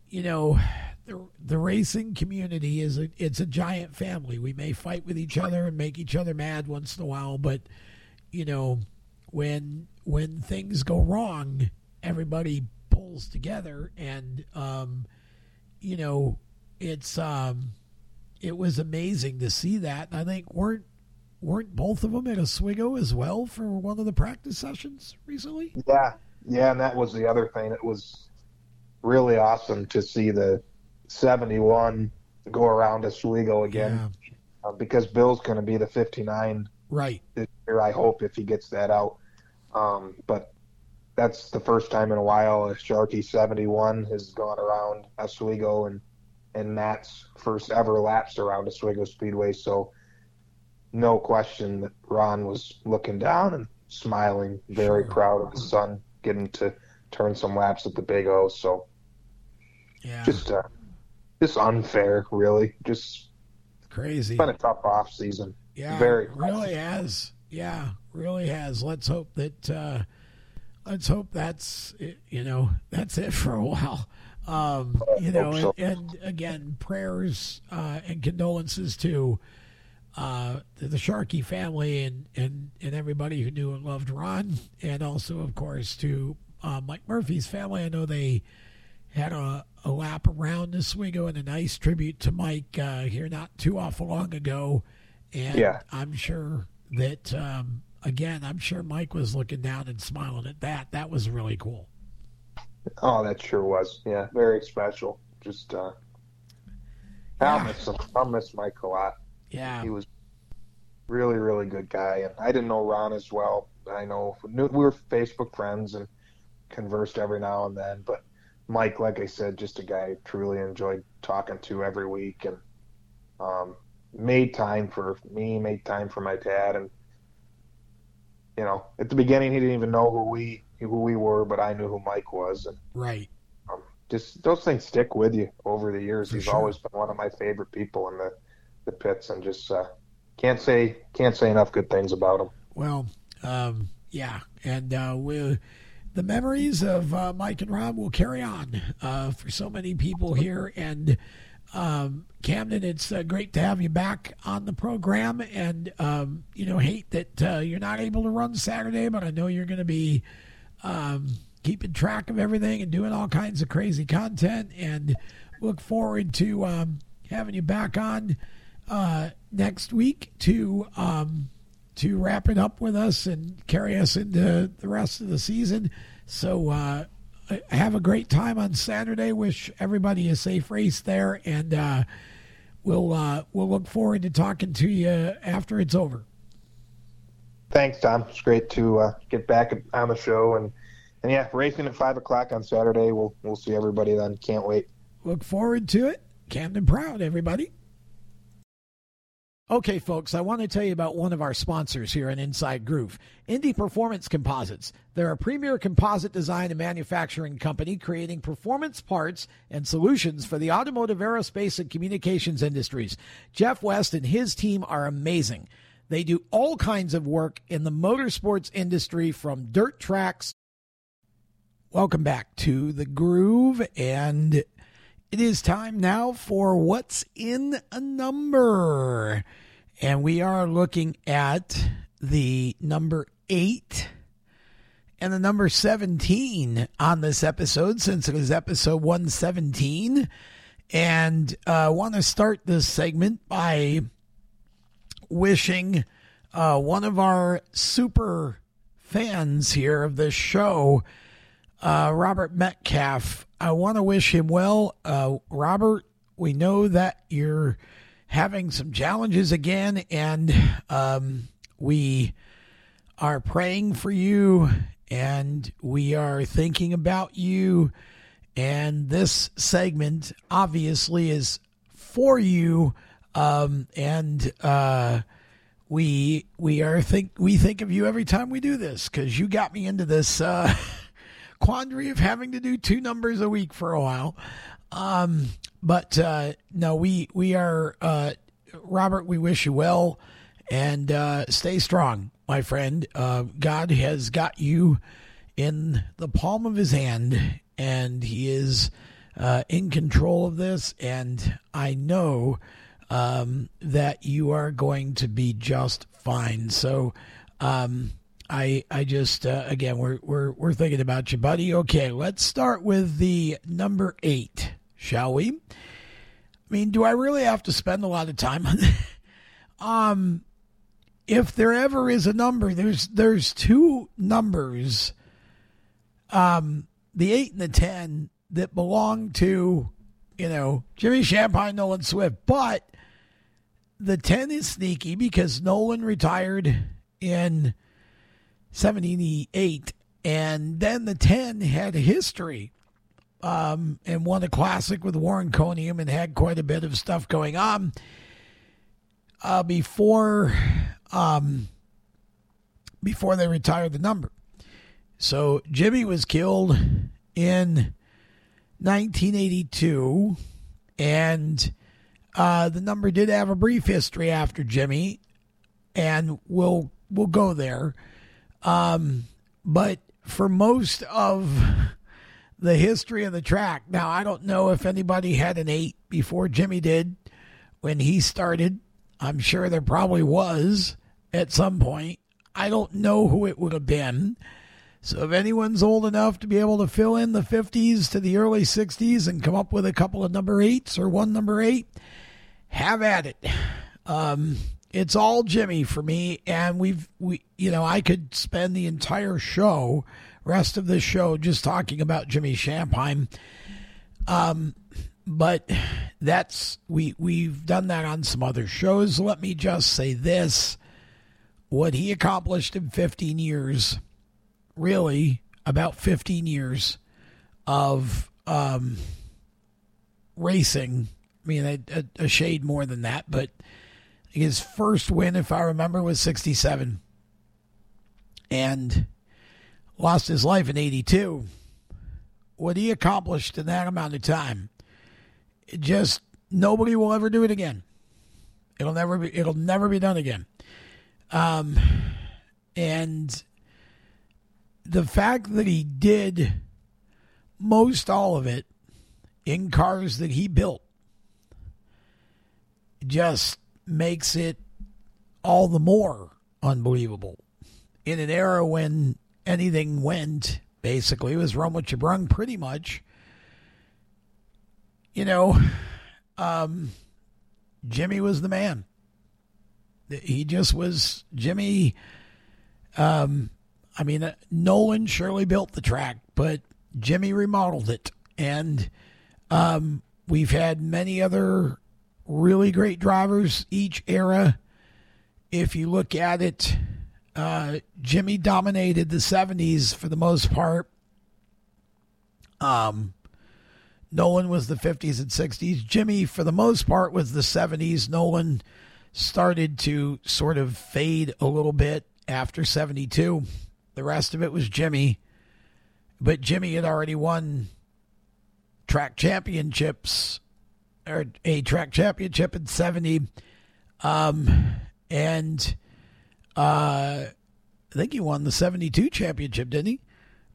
you know, the the racing community is a, it's a giant family. We may fight with each other and make each other mad once in a while, but you know, when when things go wrong, everybody pulls together, and um, you know, it's um, it was amazing to see that. And I think weren't weren't both of them at Oswego as well for one of the practice sessions recently? Yeah, yeah, and that was the other thing. It was really awesome to see the seventy-one go around Oswego again, yeah. uh, because Bill's going to be the fifty-nine right this year, I hope, if he gets that out. Um, but that's the first time in a while a Sharky seventy-one has gone around Oswego, and and Matt's first ever lapsed around Oswego Speedway. So no question that Ron was looking down and smiling, very sure. proud of his son getting to turn some laps at the Big O. So yeah, just uh, just unfair, really. Just crazy. It's been a tough off season. Yeah, very really has. Yeah, really has. Let's hope that uh, let's hope that's it, you know, that's it for a while. Um, you know, so. and, and again, prayers uh, and condolences to uh, the Sharkey family and, and, and everybody who knew and loved Ron, and also, of course, to uh, Mike Murphy's family. I know they had a, a lap around Oswego and a nice tribute to Mike uh, here not too awful long ago. And yeah. I'm sure that, um, again, I'm sure Mike was looking down and smiling at that. That was really cool. Oh, that sure was. Yeah, very special. Just, uh, I'll, yeah. miss him. I'll miss Mike a lot. Yeah. He was really, really good guy. And I didn't know Ron as well. I know we were Facebook friends and conversed every now and then. But Mike, like I said, just a guy I truly enjoyed talking to every week. And, um, made time for me, made time for my dad. And, you know, at the beginning, he didn't even know who we who we were, but I knew who Mike was. And, right. Um, just those things stick with you over the years. For He's sure. always been one of my favorite people in the, the pits, and just uh, can't say can't say enough good things about him. Well, um, yeah, and uh, we the memories of uh, Mike and Rob will carry on uh, for so many people here, and Um, Camden, it's uh, great to have you back on the program, and um, you know, hate that uh, you're not able to run Saturday, but I know you're going to be um, keeping track of everything and doing all kinds of crazy content, and look forward to um, having you back on uh, next week to um, to wrap it up with us and carry us into the rest of the season. So uh have a great time on Saturday. Wish everybody a safe race there, and uh, we'll uh, we'll look forward to talking to you after it's over. Thanks, Tom. It's great to uh, get back on the show, and and yeah, racing at five o'clock on Saturday. We'll we'll see everybody then. Can't wait. Look forward to it. Camden Proud, everybody. Okay, folks, I want to tell you about one of our sponsors here in Inside Groove, Indy Performance Composites. They're a premier composite design and manufacturing company creating performance parts and solutions for the automotive, aerospace, and communications industries. Jeff West and his team are amazing. They do all kinds of work in the motorsports industry, from dirt tracks. Welcome back to The Groove, and it is time now for What's in a Number, and we are looking at the number eight and the number seventeen on this episode, since it is episode one seventeen, and I uh, want to start this segment by wishing uh, one of our super fans here of this show, uh, Robert Metcalf. I want to wish him well. Uh, Robert, we know that you're having some challenges again, and um, we are praying for you, and we are thinking about you. And this segment obviously is for you. Um, and uh, we we are think we think of you every time we do this, because you got me into this Uh, quandary of having to do two numbers a week for a while. Um, But uh, no, we we are uh, Robert. We wish you well, and uh, stay strong, my friend. Uh, God has got you in the palm of His hand, and He is uh, in control of this. And I know um, that you are going to be just fine. So. Um, I I just uh, again we're we're we're thinking about you, buddy. Okay, let's start with the number eight, shall we? I mean, do I really have to spend a lot of time on that? Um, if there ever is a number, there's there's two numbers, um, the eight and the ten that belong to, you know, Jimmy Shampai, Nolan Swift, but the ten is sneaky because Nolan retired in seventy-eight, and then the ten had a history um, and won a classic with Warren Conium and had quite a bit of stuff going on uh, before um, before they retired the number. So Jimmy was killed in nineteen eighty-two, and uh, the number did have a brief history after Jimmy, and we'll we'll go there. Um, but for most of the history of the track, now I don't know if anybody had an eight before Jimmy did when he started. I'm sure there probably was at some point. I don't know who it would have been. So if anyone's old enough to be able to fill in the fifties to the early sixties and come up with a couple of number eights or one number eight, have at it. Um, It's all Jimmy for me, and we've, we, you know, I could spend the entire show, rest of the show, just talking about Jimmy Shampai. Um, but that's, we, we've done that on some other shows. Let me just say this, what he accomplished in fifteen years, really about fifteen years of um, racing. I mean, a, a, a shade more than that, but his first win, if I remember, was sixty-seven and lost his life in eighty-two. What he accomplished in that amount of time, it just, nobody will ever do it again. It'll never be, it'll never be done again. Um, and the fact that he did most all of it in cars that he built just makes it all the more unbelievable in an era when anything went, basically. It was run what you brung, pretty much. You know, um, Jimmy was the man. He just was Jimmy. Um, I mean, uh, Nolan surely built the track, but Jimmy remodeled it. And um, we've had many other really great drivers each era. If you look at it, uh, Jimmy dominated the seventies for the most part. Um, Nolan was the fifties and sixties. Jimmy, for the most part, was the seventies. Nolan started to sort of fade a little bit after seventy-two. The rest of it was Jimmy. But Jimmy had already won track championships, or a track championship in seventy. Um, and uh, I think he won the seventy-two championship, didn't he?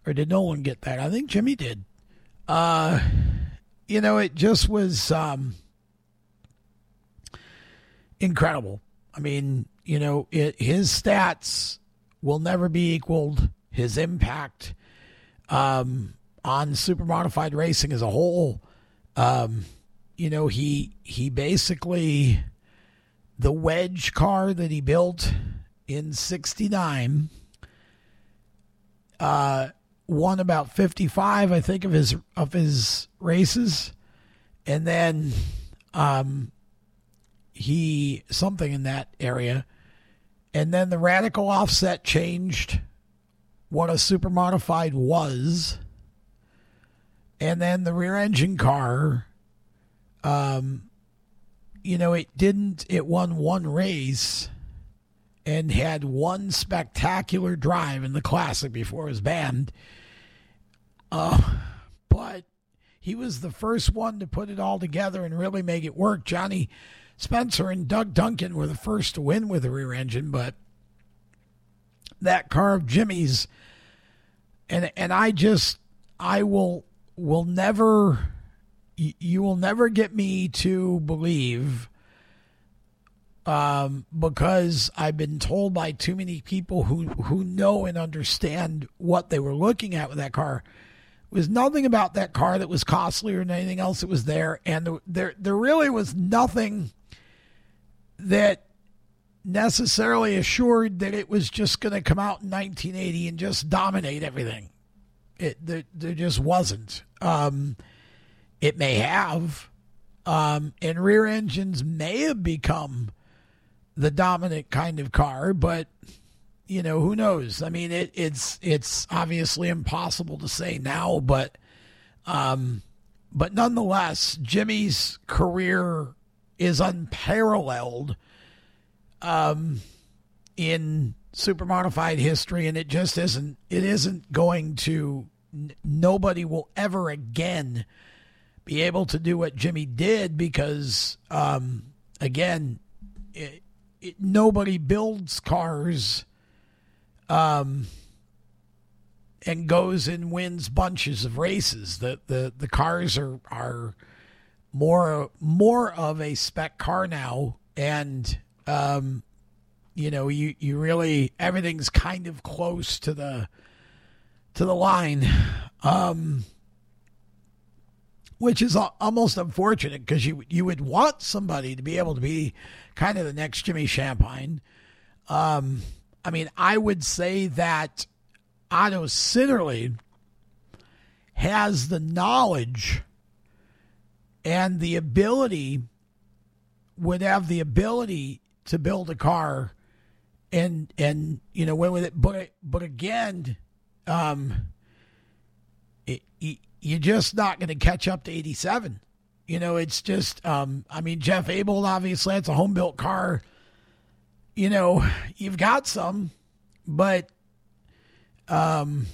Or did Nolan get that? I think Jimmy did. Uh, you know, it just was um, incredible. I mean, you know, it, his stats will never be equaled. His impact um, on supermodified racing as a whole, um, you know, he he basically, the wedge car that he built in sixty-nine uh, won about fifty-five, I think, of his of his races, and then um, he something in that area, and then the radical offset changed what a supermodified was, and then the rear engine car. Um, you know, it didn't, it won one race and had one spectacular drive in the classic before it was banned. Uh, but He was the first one to put it all together and really make it work. Johnny Spencer and Doug Duncan were the first to win with the rear engine, but that car of Jimmy's, and and I just, I will will never, you will never get me to believe, um, because I've been told by too many people who, who know and understand what they were looking at with that car. It was nothing about that car that was costlier than anything else that was there. And there, there really was nothing that necessarily assured that it was just going to come out in nineteen eighty and just dominate everything. It, there, there just wasn't. Um, it may have, um, and rear engines may have become the dominant kind of car, but you know, who knows? I mean, it, it's, it's obviously impossible to say now, but, um, but nonetheless, Jimmy's career is unparalleled, um, in supermodified history, and it just isn't, it isn't going to, n- nobody will ever again be able to do what Jimmy did, because, um, again, it, it, nobody builds cars, um, and goes and wins bunches of races. The, the, the cars are, are more, more of a spec car now. And, um, you know, you, you really, everything's kind of close to the, to the line. Um, which is almost unfortunate, because you you would want somebody to be able to be kind of the next Jimmy Shampai. Um, I mean, I would say that Otto Sitterly has the knowledge and the ability, would have the ability to build a car and, and you know, win with it. But, but again, um, it, it you're just not going to catch up to eighty-seven. You know, it's just, um, I mean, Jeff Abel, obviously, it's a home-built car. You know, you've got some, but um,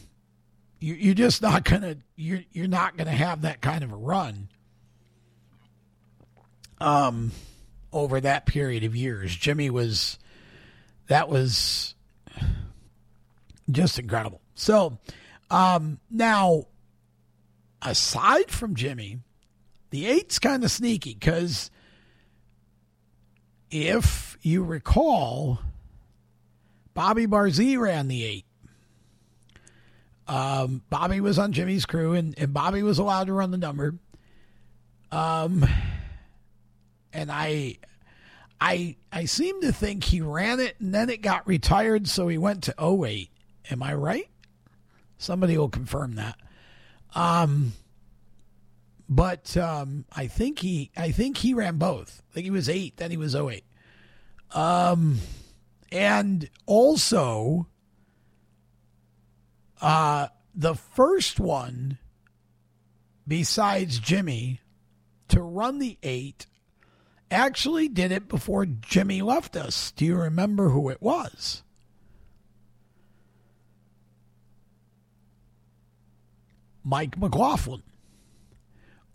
you, you're just not going to, you're, you're not going to have that kind of a run um, over that period of years. Jimmy was, that was just incredible. So um, now, aside from Jimmy, the eight's kind of sneaky, because if you recall, Bobby Barzee ran the eight. Um, Bobby was on Jimmy's crew, and, and Bobby was allowed to run the number. Um, and I, I, I seem to think he ran it, and then it got retired, so he went to oh eight. Am I right? Somebody will confirm that. Um, but, um, I think he, I think he ran both. I think he was eight, then he was oh eight. Um, and also, uh, the first one besides Jimmy to run the eight actually did it before Jimmy left us. Do you remember who it was? Mike McLaughlin.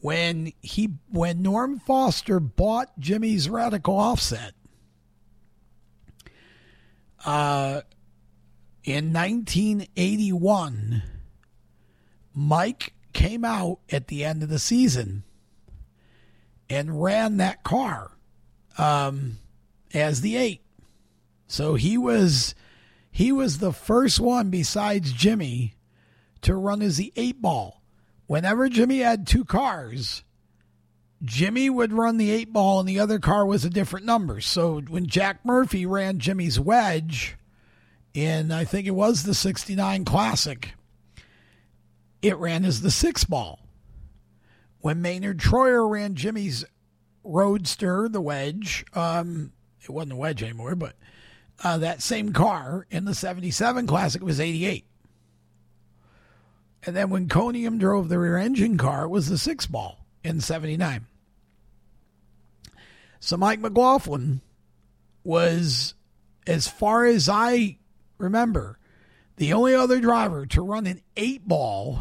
When he when Norm Foster bought Jimmy's Radical Offset uh, in nineteen eighty-one, Mike came out at the end of the season and ran that car um, as the eight. So he was he was the first one besides Jimmy to run as the eight ball. Whenever Jimmy had two cars, Jimmy would run the eight ball and the other car was a different number. So when Jack Murphy ran Jimmy's wedge in, I think it was the sixty-nine Classic, it ran as the six ball. When Maynard Troyer ran Jimmy's Roadster, the wedge, um, it wasn't a wedge anymore, but uh, that same car in the seventy-seven Classic was eighty-eight. And then when Conium drove the rear engine car, it was the six ball in seventy-nine. So Mike McLaughlin was, as far as I remember, the only other driver to run an eight ball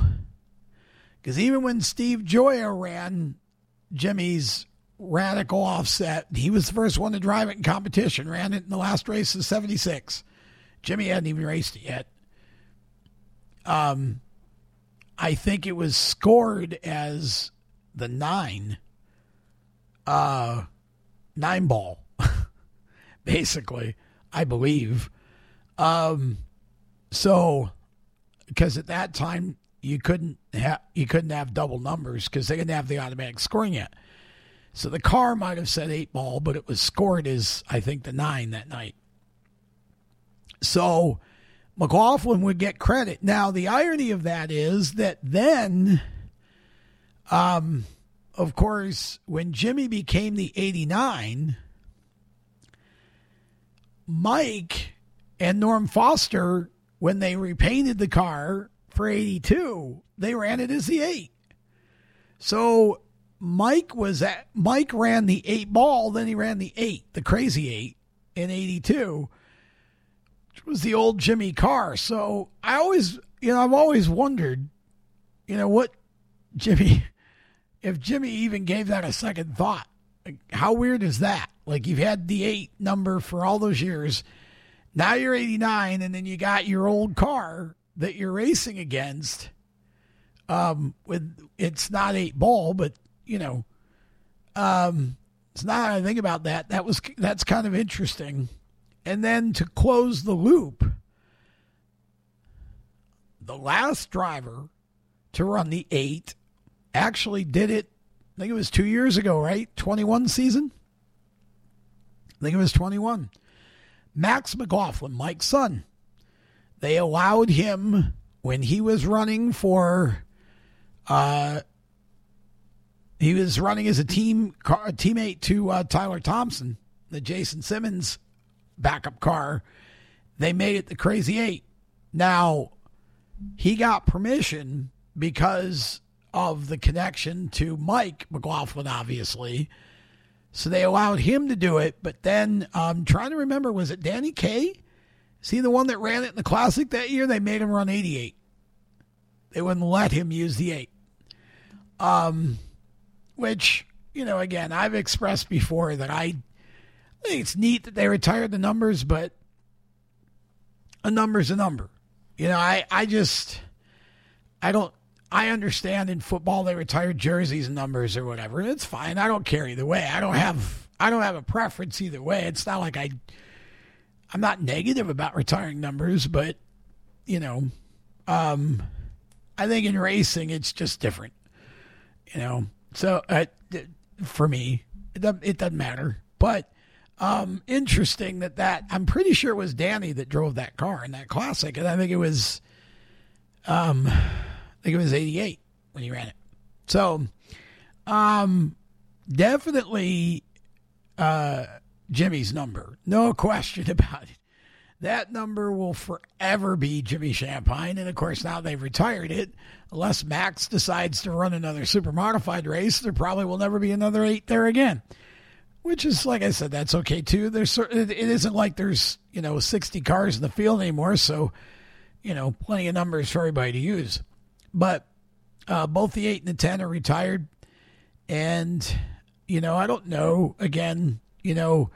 Because even when Steve Joya ran Jimmy's Radical Offset, he was the first one to drive it in competition, ran it in the last race of seventy-six. Jimmy hadn't even raced it yet. Um, I think it was scored as the nine, uh, nine ball, basically, I believe. Um, so, because at that time, you couldn't have you couldn't have double numbers because they didn't have the automatic scoring yet. So the car might have said eight ball, but it was scored as, I think, the nine that night. So McLaughlin would get credit. Now, the irony of that is that then, um, of course, when Jimmy became the eighty-nine, Mike and Norm Foster, when they repainted the car for eighty-two, they ran it as the eight. So Mike was at, Mike ran the eight ball, then he ran the eight, the crazy eight in eighty-two, which was the old Jimmy car. So I always, you know, I've always wondered, you know, what Jimmy, if Jimmy even gave that a second thought, like, how weird is that? Like, you've had the eight number for all those years. Now you're eighty-nine, and then you got your old car that you're racing against. Um, with it's not eight ball, but you know, um, it's not how I think about that. That was, that's kind of interesting. And then to close the loop, the last driver to run the eight actually did it. I think it was two years ago, right? twenty-one season. I think it was twenty-one. Max McLaughlin, Mike's son. They allowed him, when he was running for, uh, he was running as a team car, teammate to uh, Tyler Thompson, the Jason Simmons backup car. They made it the Crazy Eight. Now, he got permission because of the connection to Mike McLaughlin, obviously. So they allowed him to do it. But then, I'm trying to remember, was it Danny Kaye? Is he the one that ran it in the Classic that year? They made him run eighty-eight. They wouldn't let him use the eight. Um, which, you know, again, I've expressed before that I, I think it's neat that they retired the numbers, but a number's a number. You know, I, I just, I don't, I understand in football they retired jerseys and numbers or whatever. It's fine. I don't care either way. I don't have, I don't have a preference either way. It's not like I... I'm not negative about retiring numbers, but, you know, um, I think in racing, it's just different, you know? So uh, for me, it doesn't, it doesn't matter, but um, interesting that that, I'm pretty sure it was Danny that drove that car in that Classic. And I think it was, um, I think it was eighty-eight when he ran it. So um, definitely, uh, Jimmy's number, no question about it. That number will forever be Jimmy Champagne, and of course now they've retired it. Unless Max decides to run another super modified race, there probably will never be another eight there again. Which is, like I said, that's okay too. There's certain, it isn't like there's, you know, sixty cars in the field anymore, so you know, plenty of numbers for everybody to use. But uh, both the eight and the ten are retired, and you know, I don't know. Again, you know,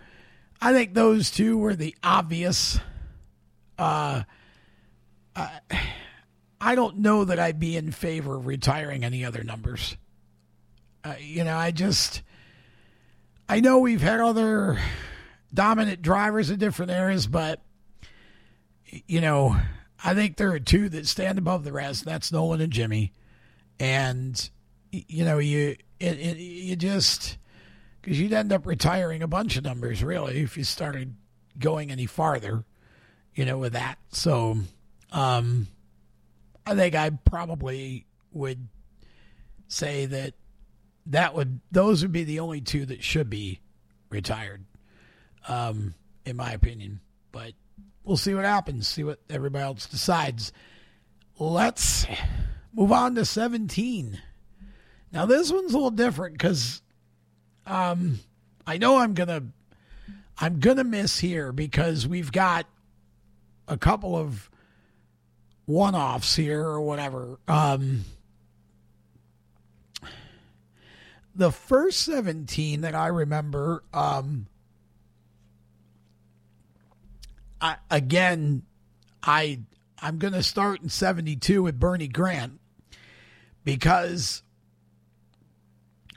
I think those two were the obvious. Uh, I, I don't know that I'd be in favor of retiring any other numbers. Uh, you know, I just, I know we've had other dominant drivers in different eras, but, you know, I think there are two that stand above the rest. That's Nolan and Jimmy. And, you know, you, it, it, you just... Because you'd end up retiring a bunch of numbers, really, if you started going any farther, you know, with that. So um, I think I probably would say that that would those would be the only two that should be retired, um, in my opinion. But we'll see what happens, see what everybody else decides. Let's move on to seventeen. Now, this one's a little different because... Um, I know I'm gonna, I'm gonna miss here because we've got a couple of one-offs here or whatever. Um, the first seventeen that I remember, um, I, again, I I'm going to start in seventy-two with Bernie Grant because,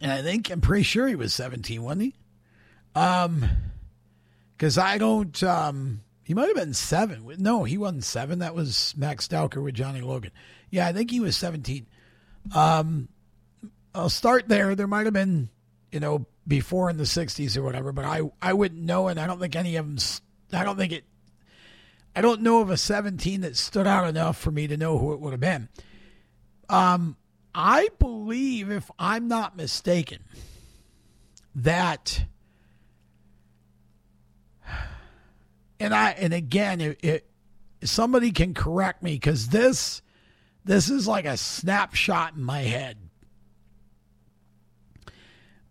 and I think I'm pretty sure he was seventeen, wasn't he? Um, because I don't. Um, he might have been seven. No, he wasn't seven. That was Max Stalker with Johnny Logan. Yeah, I think he was seventeen. Um, I'll start there. There might have been, you know, before in the sixties or whatever, but I, I wouldn't know, and I don't think any of them. I don't think it. I don't know of a seventeen that stood out enough for me to know who it would have been. Um, I believe, if I'm not mistaken, that, and I and again, it, it, somebody can correct me because this this is like a snapshot in my head.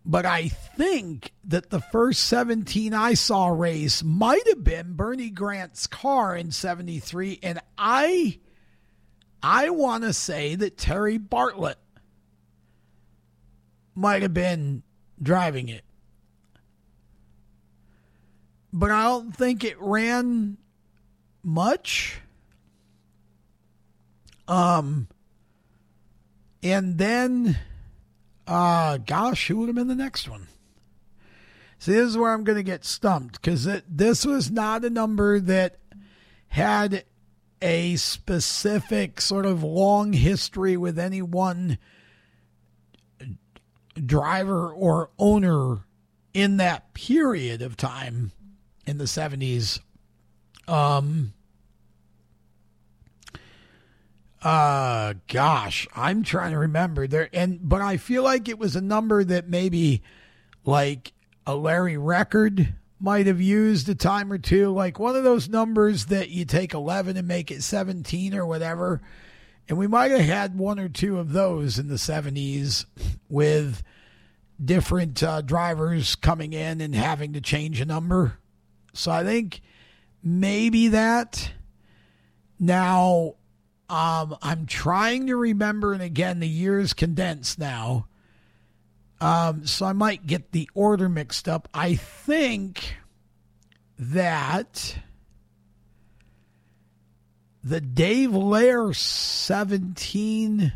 But I think that the first seventeen I saw race might have been Bernie Grant's car in seventy-three. And I I want to say that Terry Bartlett might have been driving it. But I don't think it ran much. Um, and then... Uh, gosh, who would have been the next one? See, this is where I'm going to get stumped because this was not a number that had a specific sort of long history with any one driver or owner in that period of time in the seventies. Um, Uh, gosh, I'm trying to remember there. And, but I feel like it was a number that maybe like a Larry Record might've used a time or two, like one of those numbers that you take eleven and make it seventeen or whatever. And we might've had one or two of those in the seventies with different uh, drivers coming in and having to change a number. So I think maybe that now, Um, I'm trying to remember, and again, the year's condensed now, um, so I might get the order mixed up. I think that the Dave Lair seventeen,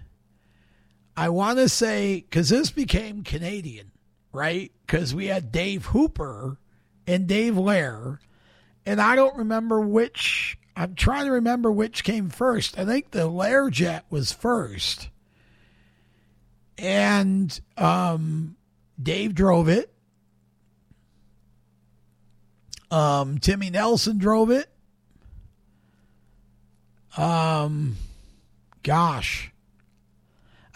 I want to say, because this became Canadian, right? Because we had Dave Hooper and Dave Lair, and I don't remember which... I'm trying to remember which came first. I think the Learjet was first. And um, Dave drove it. Um, Timmy Nelson drove it. Um, gosh.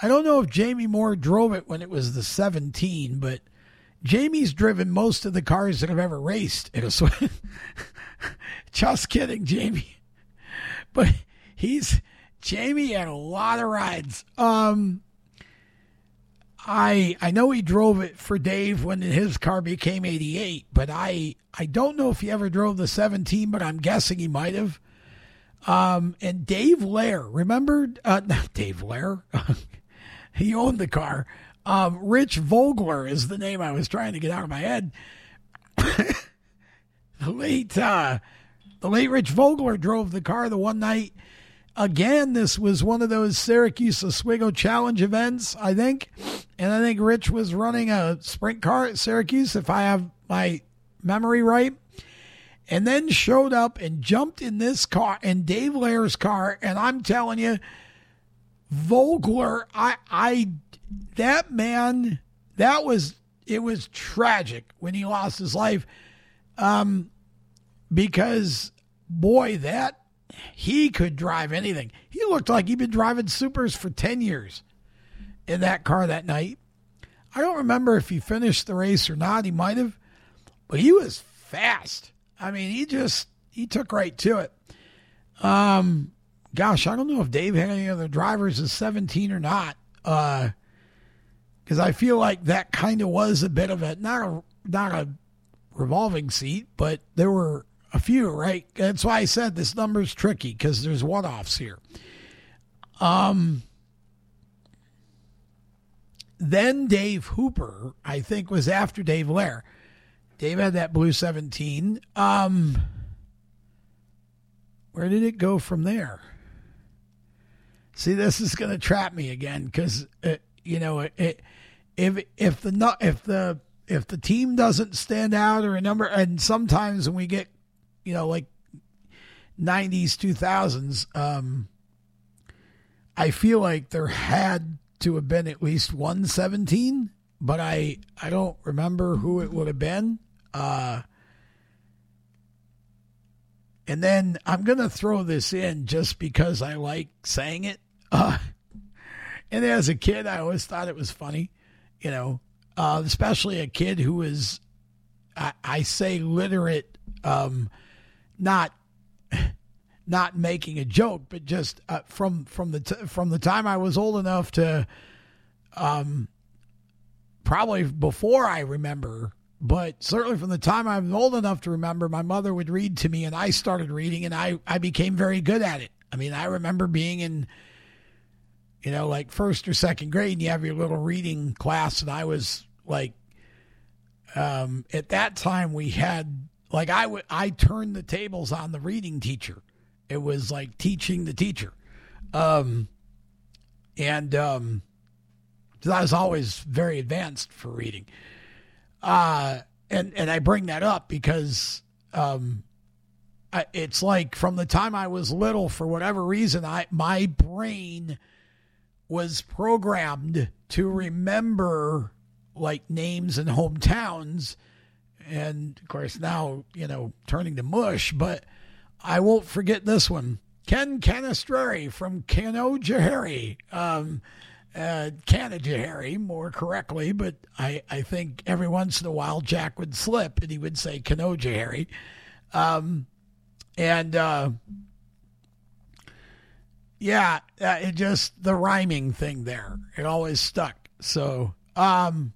I don't know if Jamie Moore drove it when it was the seventeen, but Jamie's driven most of the cars that I've ever raced in a swim. Just kidding, Jamie. But he's Jamie had a lot of rides. Um, I I know he drove it for Dave when his car became eighty-eight, but I I don't know if he ever drove the seventeen, but I'm guessing he might have. Um, and Dave Lair, remember? Uh, not Dave Lair. He owned the car. Um, Rich Vogler is the name I was trying to get out of my head. The late, uh, the late Rich Vogler drove the car the one night. Again, this was one of those Syracuse Oswego Challenge events, I think. And I think Rich was running a sprint car at Syracuse, if I have my memory right. And then showed up and jumped in this car, in Dave Lair's car. And I'm telling you, Vogler, I, I, that man, that was, it was tragic when he lost his life. Um, because boy, that he could drive anything. He looked like he'd been driving supers for ten years in that car that night. I don't remember if he finished the race or not. He might've, but he was fast. I mean, he just, he took right to it. Um, gosh, I don't know if Dave had any other drivers as seventeen or not. Uh, cause I feel like that kind of was a bit of a, not a, not a, revolving seat, but there were a few, right? That's why I said this number's tricky because there's one-offs here. Um, Then Dave Hooper, I think, was after Dave Lair. Dave had that blue seventeen. Um, where did it go from there? See, this is going to trap me again because uh, you know it, it, if if the if the if the team doesn't stand out or a number, and sometimes when we get you know like nineties, two thousands, um, I feel like there had to have been at least one seventeen, but I I don't remember who it would have been. Uh, and then I'm gonna throw this in just because I like saying it. Uh, and as a kid, I always thought it was funny, you know, uh, especially a kid who is, I, I say literate, um, not, not making a joke, but just uh, from, from the, t- from the time I was old enough to, um, probably before I remember, but certainly from the time I was old enough to remember, my mother would read to me and I started reading and I, I became very good at it. I mean, I remember being in, you know, like first or second grade and you have your little reading class. And I was like, um, at that time we had like, I would, I turned the tables on the reading teacher. It was like teaching the teacher. Um, and, um, I was always very advanced for reading. Uh, and, and I bring that up because, um, I, it's like from the time I was little, for whatever reason, I, my brain was programmed to remember like names and hometowns. And of course now, you know, turning to mush, but I won't forget this one. Ken Canastrari from Canajoharie, um, Uh, Canajoharie, more correctly, but I, I think every once in a while Jack would slip and he would say Canajoharie. Um, and uh, yeah, uh, it just the rhyming thing there, it always stuck. So, um,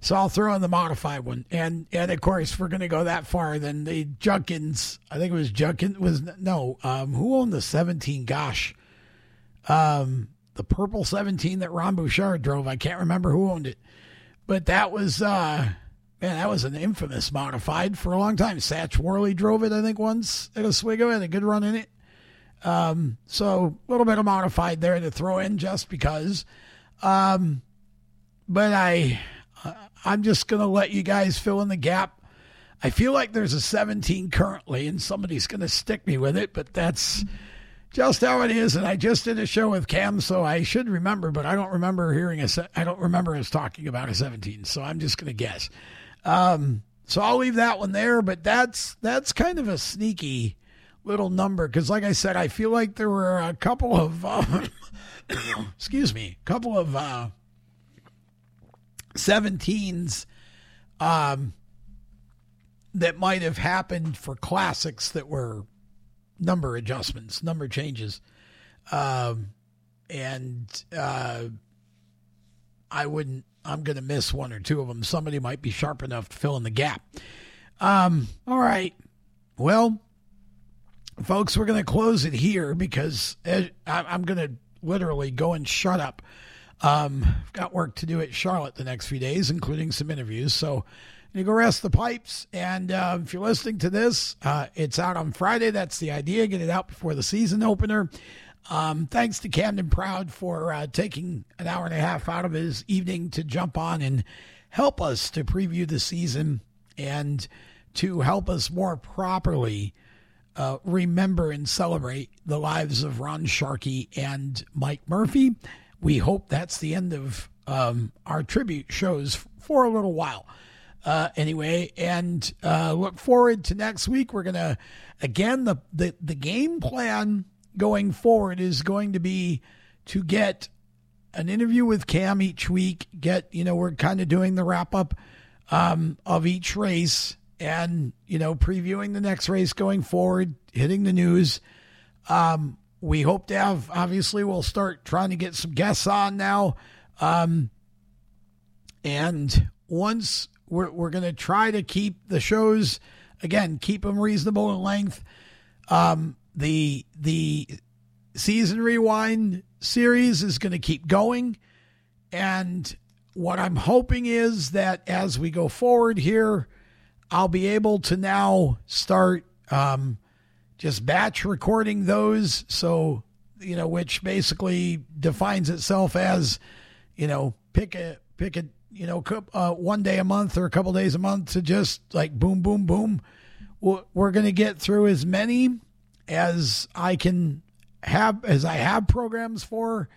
so I'll throw in the modified one, and and of course, if we're gonna go that far, then the Junkins, I think it was Junkins, was no, um, who owned the seventeen? Gosh, um. The purple seventeen that Ron Bouchard drove. I can't remember who owned it, but that was, uh, man, that was an infamous modified for a long time. Satch Worley drove it, I think, once at Oswego, had a good run in it. Um, so a little bit of modified there to throw in just because. Um, but I, I'm just going to let you guys fill in the gap. I feel like there's a seventeen currently and somebody's going to stick me with it, but that's just how it is, and I just did a show with Cam, so I should remember, but I don't remember hearing a. Se- I don't remember us talking about a seventeen, so I'm just going to guess. Um, so I'll leave that one there, but that's that's kind of a sneaky little number because, like I said, I feel like there were a couple of, um, excuse me, a couple of uh, seventeens um, that might have happened for classics that were number adjustments, number changes. Um, and, uh, I wouldn't, I'm going to miss one or two of them. Somebody might be sharp enough to fill in the gap. Um, all right. Well, folks, we're going to close it here because I'm going to literally go and shut up. Um, I've got work to do at Charlotte the next few days, including some interviews. So, you go rest the pipes, and uh, if you're listening to this, uh, it's out on Friday. That's the idea. Get it out before the season opener. Um, thanks to Camden Proud for uh, taking an hour and a half out of his evening to jump on and help us to preview the season and to help us more properly uh, remember and celebrate the lives of Ron Sharkey and Mike Murphy. We hope that's the end of um, our tribute shows for a little while. Uh, anyway, and uh, look forward to next week. We're going to, again, the, the, the game plan going forward is going to be to get an interview with Cam each week. Get, you know, we're kind of doing the wrap up um, of each race and, you know, previewing the next race going forward, hitting the news. Um, we hope to have, obviously, we'll start trying to get some guests on now. Um, and once We're we're going to try to keep the shows, again, keep them reasonable in length. Um, the the Season Rewind series is going to keep going. And what I'm hoping is that as we go forward here, I'll be able to now start um, just batch recording those. So, you know, which basically defines itself as, you know, pick a, pick a, you know, uh, one day a month or a couple days a month to just like boom, boom, boom. We're going to get through as many as I can have, as I have programs for,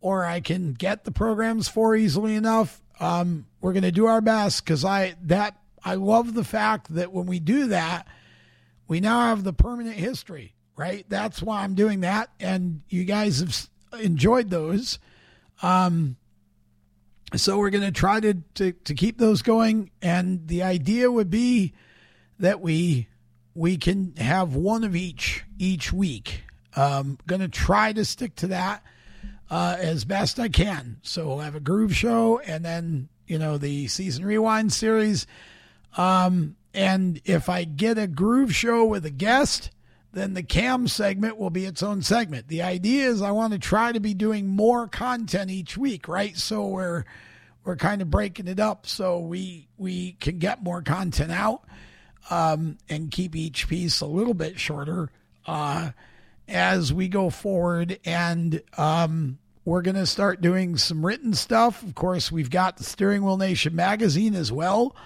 or I can get the programs for easily enough. Um, we're going to do our best. Cause I, that, I love the fact that when we do that, we now have the permanent history, right? That's why I'm doing that. And you guys have enjoyed those. Um, so we're going to try to, to, to keep those going. And the idea would be that we, we can have one of each, each week. Um, going to try to stick to that, uh, as best I can. So we'll have a groove show and then, you know, the season rewind series. Um, and if I get a groove show with a guest, then the cam segment will be its own segment. The idea is I want to try to be doing more content each week, right? So we're, we're kind of breaking it up so we, we can get more content out, um, and keep each piece a little bit shorter, uh, as we go forward. And, um, we're going to start doing some written stuff. Of course, we've got the Steering Wheel Nation magazine as well.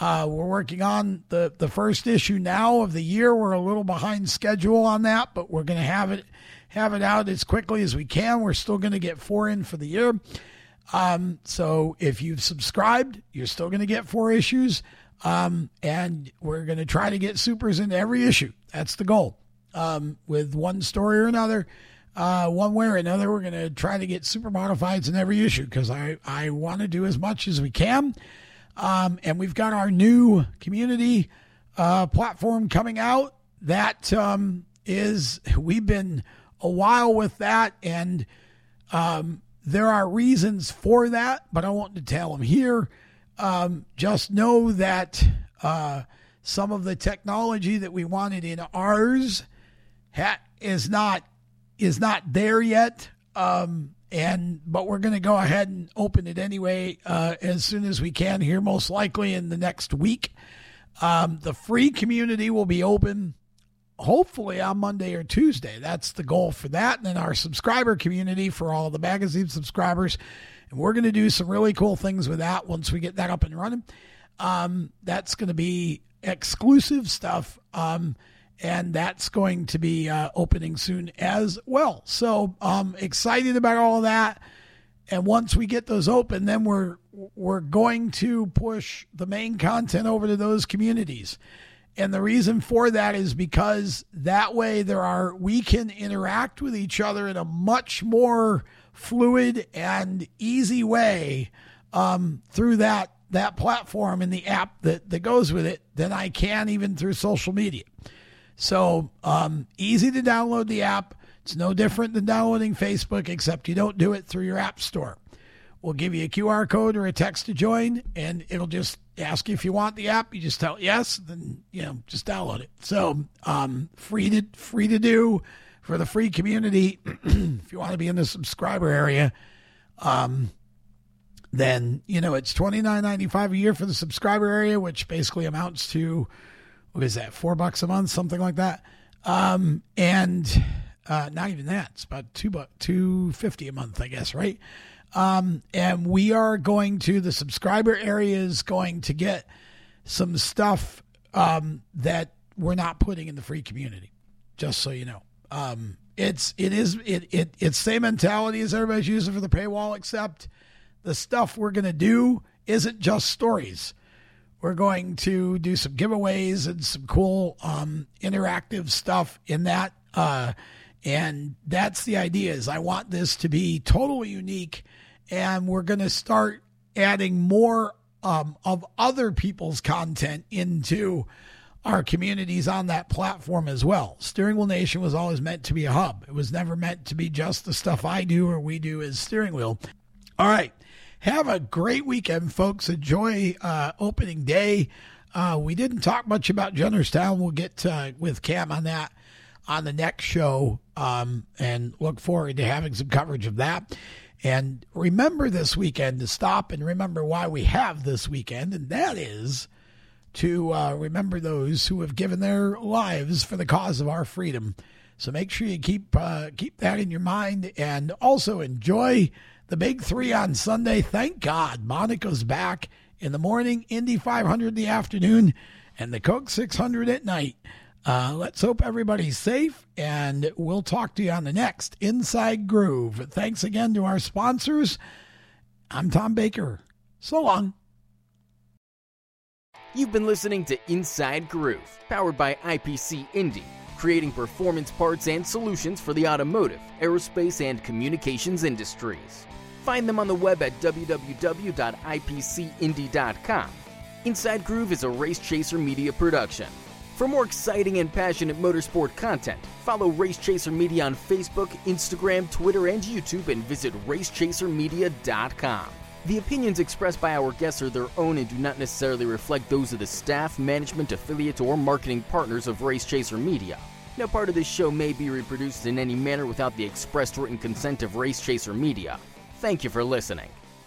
Uh, we're working on the, the first issue now of the year. We're a little behind schedule on that, but we're going to have it, have it out as quickly as we can. We're still going to get four in for the year. Um, so if you've subscribed, you're still going to get four issues. Um, and we're going to try to get supers into every issue. That's the goal. Um, with one story or another, uh, one way or another, we're going to try to get super modifieds in every issue. Cause I, I want to do as much as we can. Um, and we've got our new community uh, platform coming out. That um, is, we've been a while with that, and um, there are reasons for that, but I want to tell them here. Um, just know that uh, some of the technology that we wanted in ours ha- is not is not there yet. Um, And, but we're going to go ahead and open it anyway, uh, as soon as we can here, most likely in the next week. Um, the free community will be open hopefully on Monday or Tuesday. That's the goal for that. And then our subscriber community for all the magazine subscribers. And we're going to do some really cool things with that once we get that up and running. Um, that's going to be exclusive stuff. Um, And that's going to be uh, opening soon as well. So I'm um, excited about all of that. And once we get those open, then we're we're going to push the main content over to those communities. And the reason for that is because that way there are we can interact with each other in a much more fluid and easy way um, through that that platform and the app that, that goes with it than I can even through social media. So, um, easy to download the app. It's no different than downloading Facebook, except you don't do it through your app store. We'll give you a Q R code or a text to join, and it'll just ask you if you want the app. You just tell it yes, then, you know, just download it. So, um, free to, free to do for the free community. If you want to be in the subscriber area, um, then, you know, it's twenty-nine ninety-five a year for the subscriber area, which basically amounts to, what is that? Four bucks a month, something like that. Um, and, uh, not even that, it's about two bucks, two fifty a month, I guess. Right. Um, and we are going to, the subscriber area is going to get some stuff, um, that we're not putting in the free community, just so you know. Um, it's, it is, it, it, it's same mentality as everybody's using for the paywall, except the stuff we're going to do isn't just stories. We're going to do some giveaways and some cool um, interactive stuff in that. Uh, and that's the idea, is I want this to be totally unique. And we're going to start adding more um, of other people's content into our communities on that platform as well. Steering Wheel Nation was always meant to be a hub. It was never meant to be just the stuff I do or we do as Steering Wheel. All right. Have a great weekend, folks. Enjoy uh, opening day. Uh, we didn't talk much about Jennerstown. We'll get uh, with Cam on that on the next show, um, and look forward to having some coverage of that. And remember this weekend to stop and remember why we have this weekend, and that is to uh, remember those who have given their lives for the cause of our freedom. So make sure you keep uh, keep that in your mind, and also enjoy the big three on Sunday. Thank God Monaco's back in the morning, Indy five hundred in the afternoon, and the Coke six hundred at night. Uh, let's hope everybody's safe, and we'll talk to you on the next Inside Groove. Thanks again to our sponsors. I'm Tom Baker. So long. You've been listening to Inside Groove, powered by I P C Indy, creating performance parts and solutions for the automotive, aerospace, and communications industries. Find them on the web at w w w dot i p c indy dot com. Inside Groove is a Race Chaser Media production. For more exciting and passionate motorsport content, follow Race Chaser Media on Facebook, Instagram, Twitter, and YouTube, and visit race chaser media dot com. The opinions expressed by our guests are their own and do not necessarily reflect those of the staff, management, affiliates, or marketing partners of Race Chaser Media. No part of this show may be reproduced in any manner without the expressed written consent of Race Chaser Media. Thank you for listening.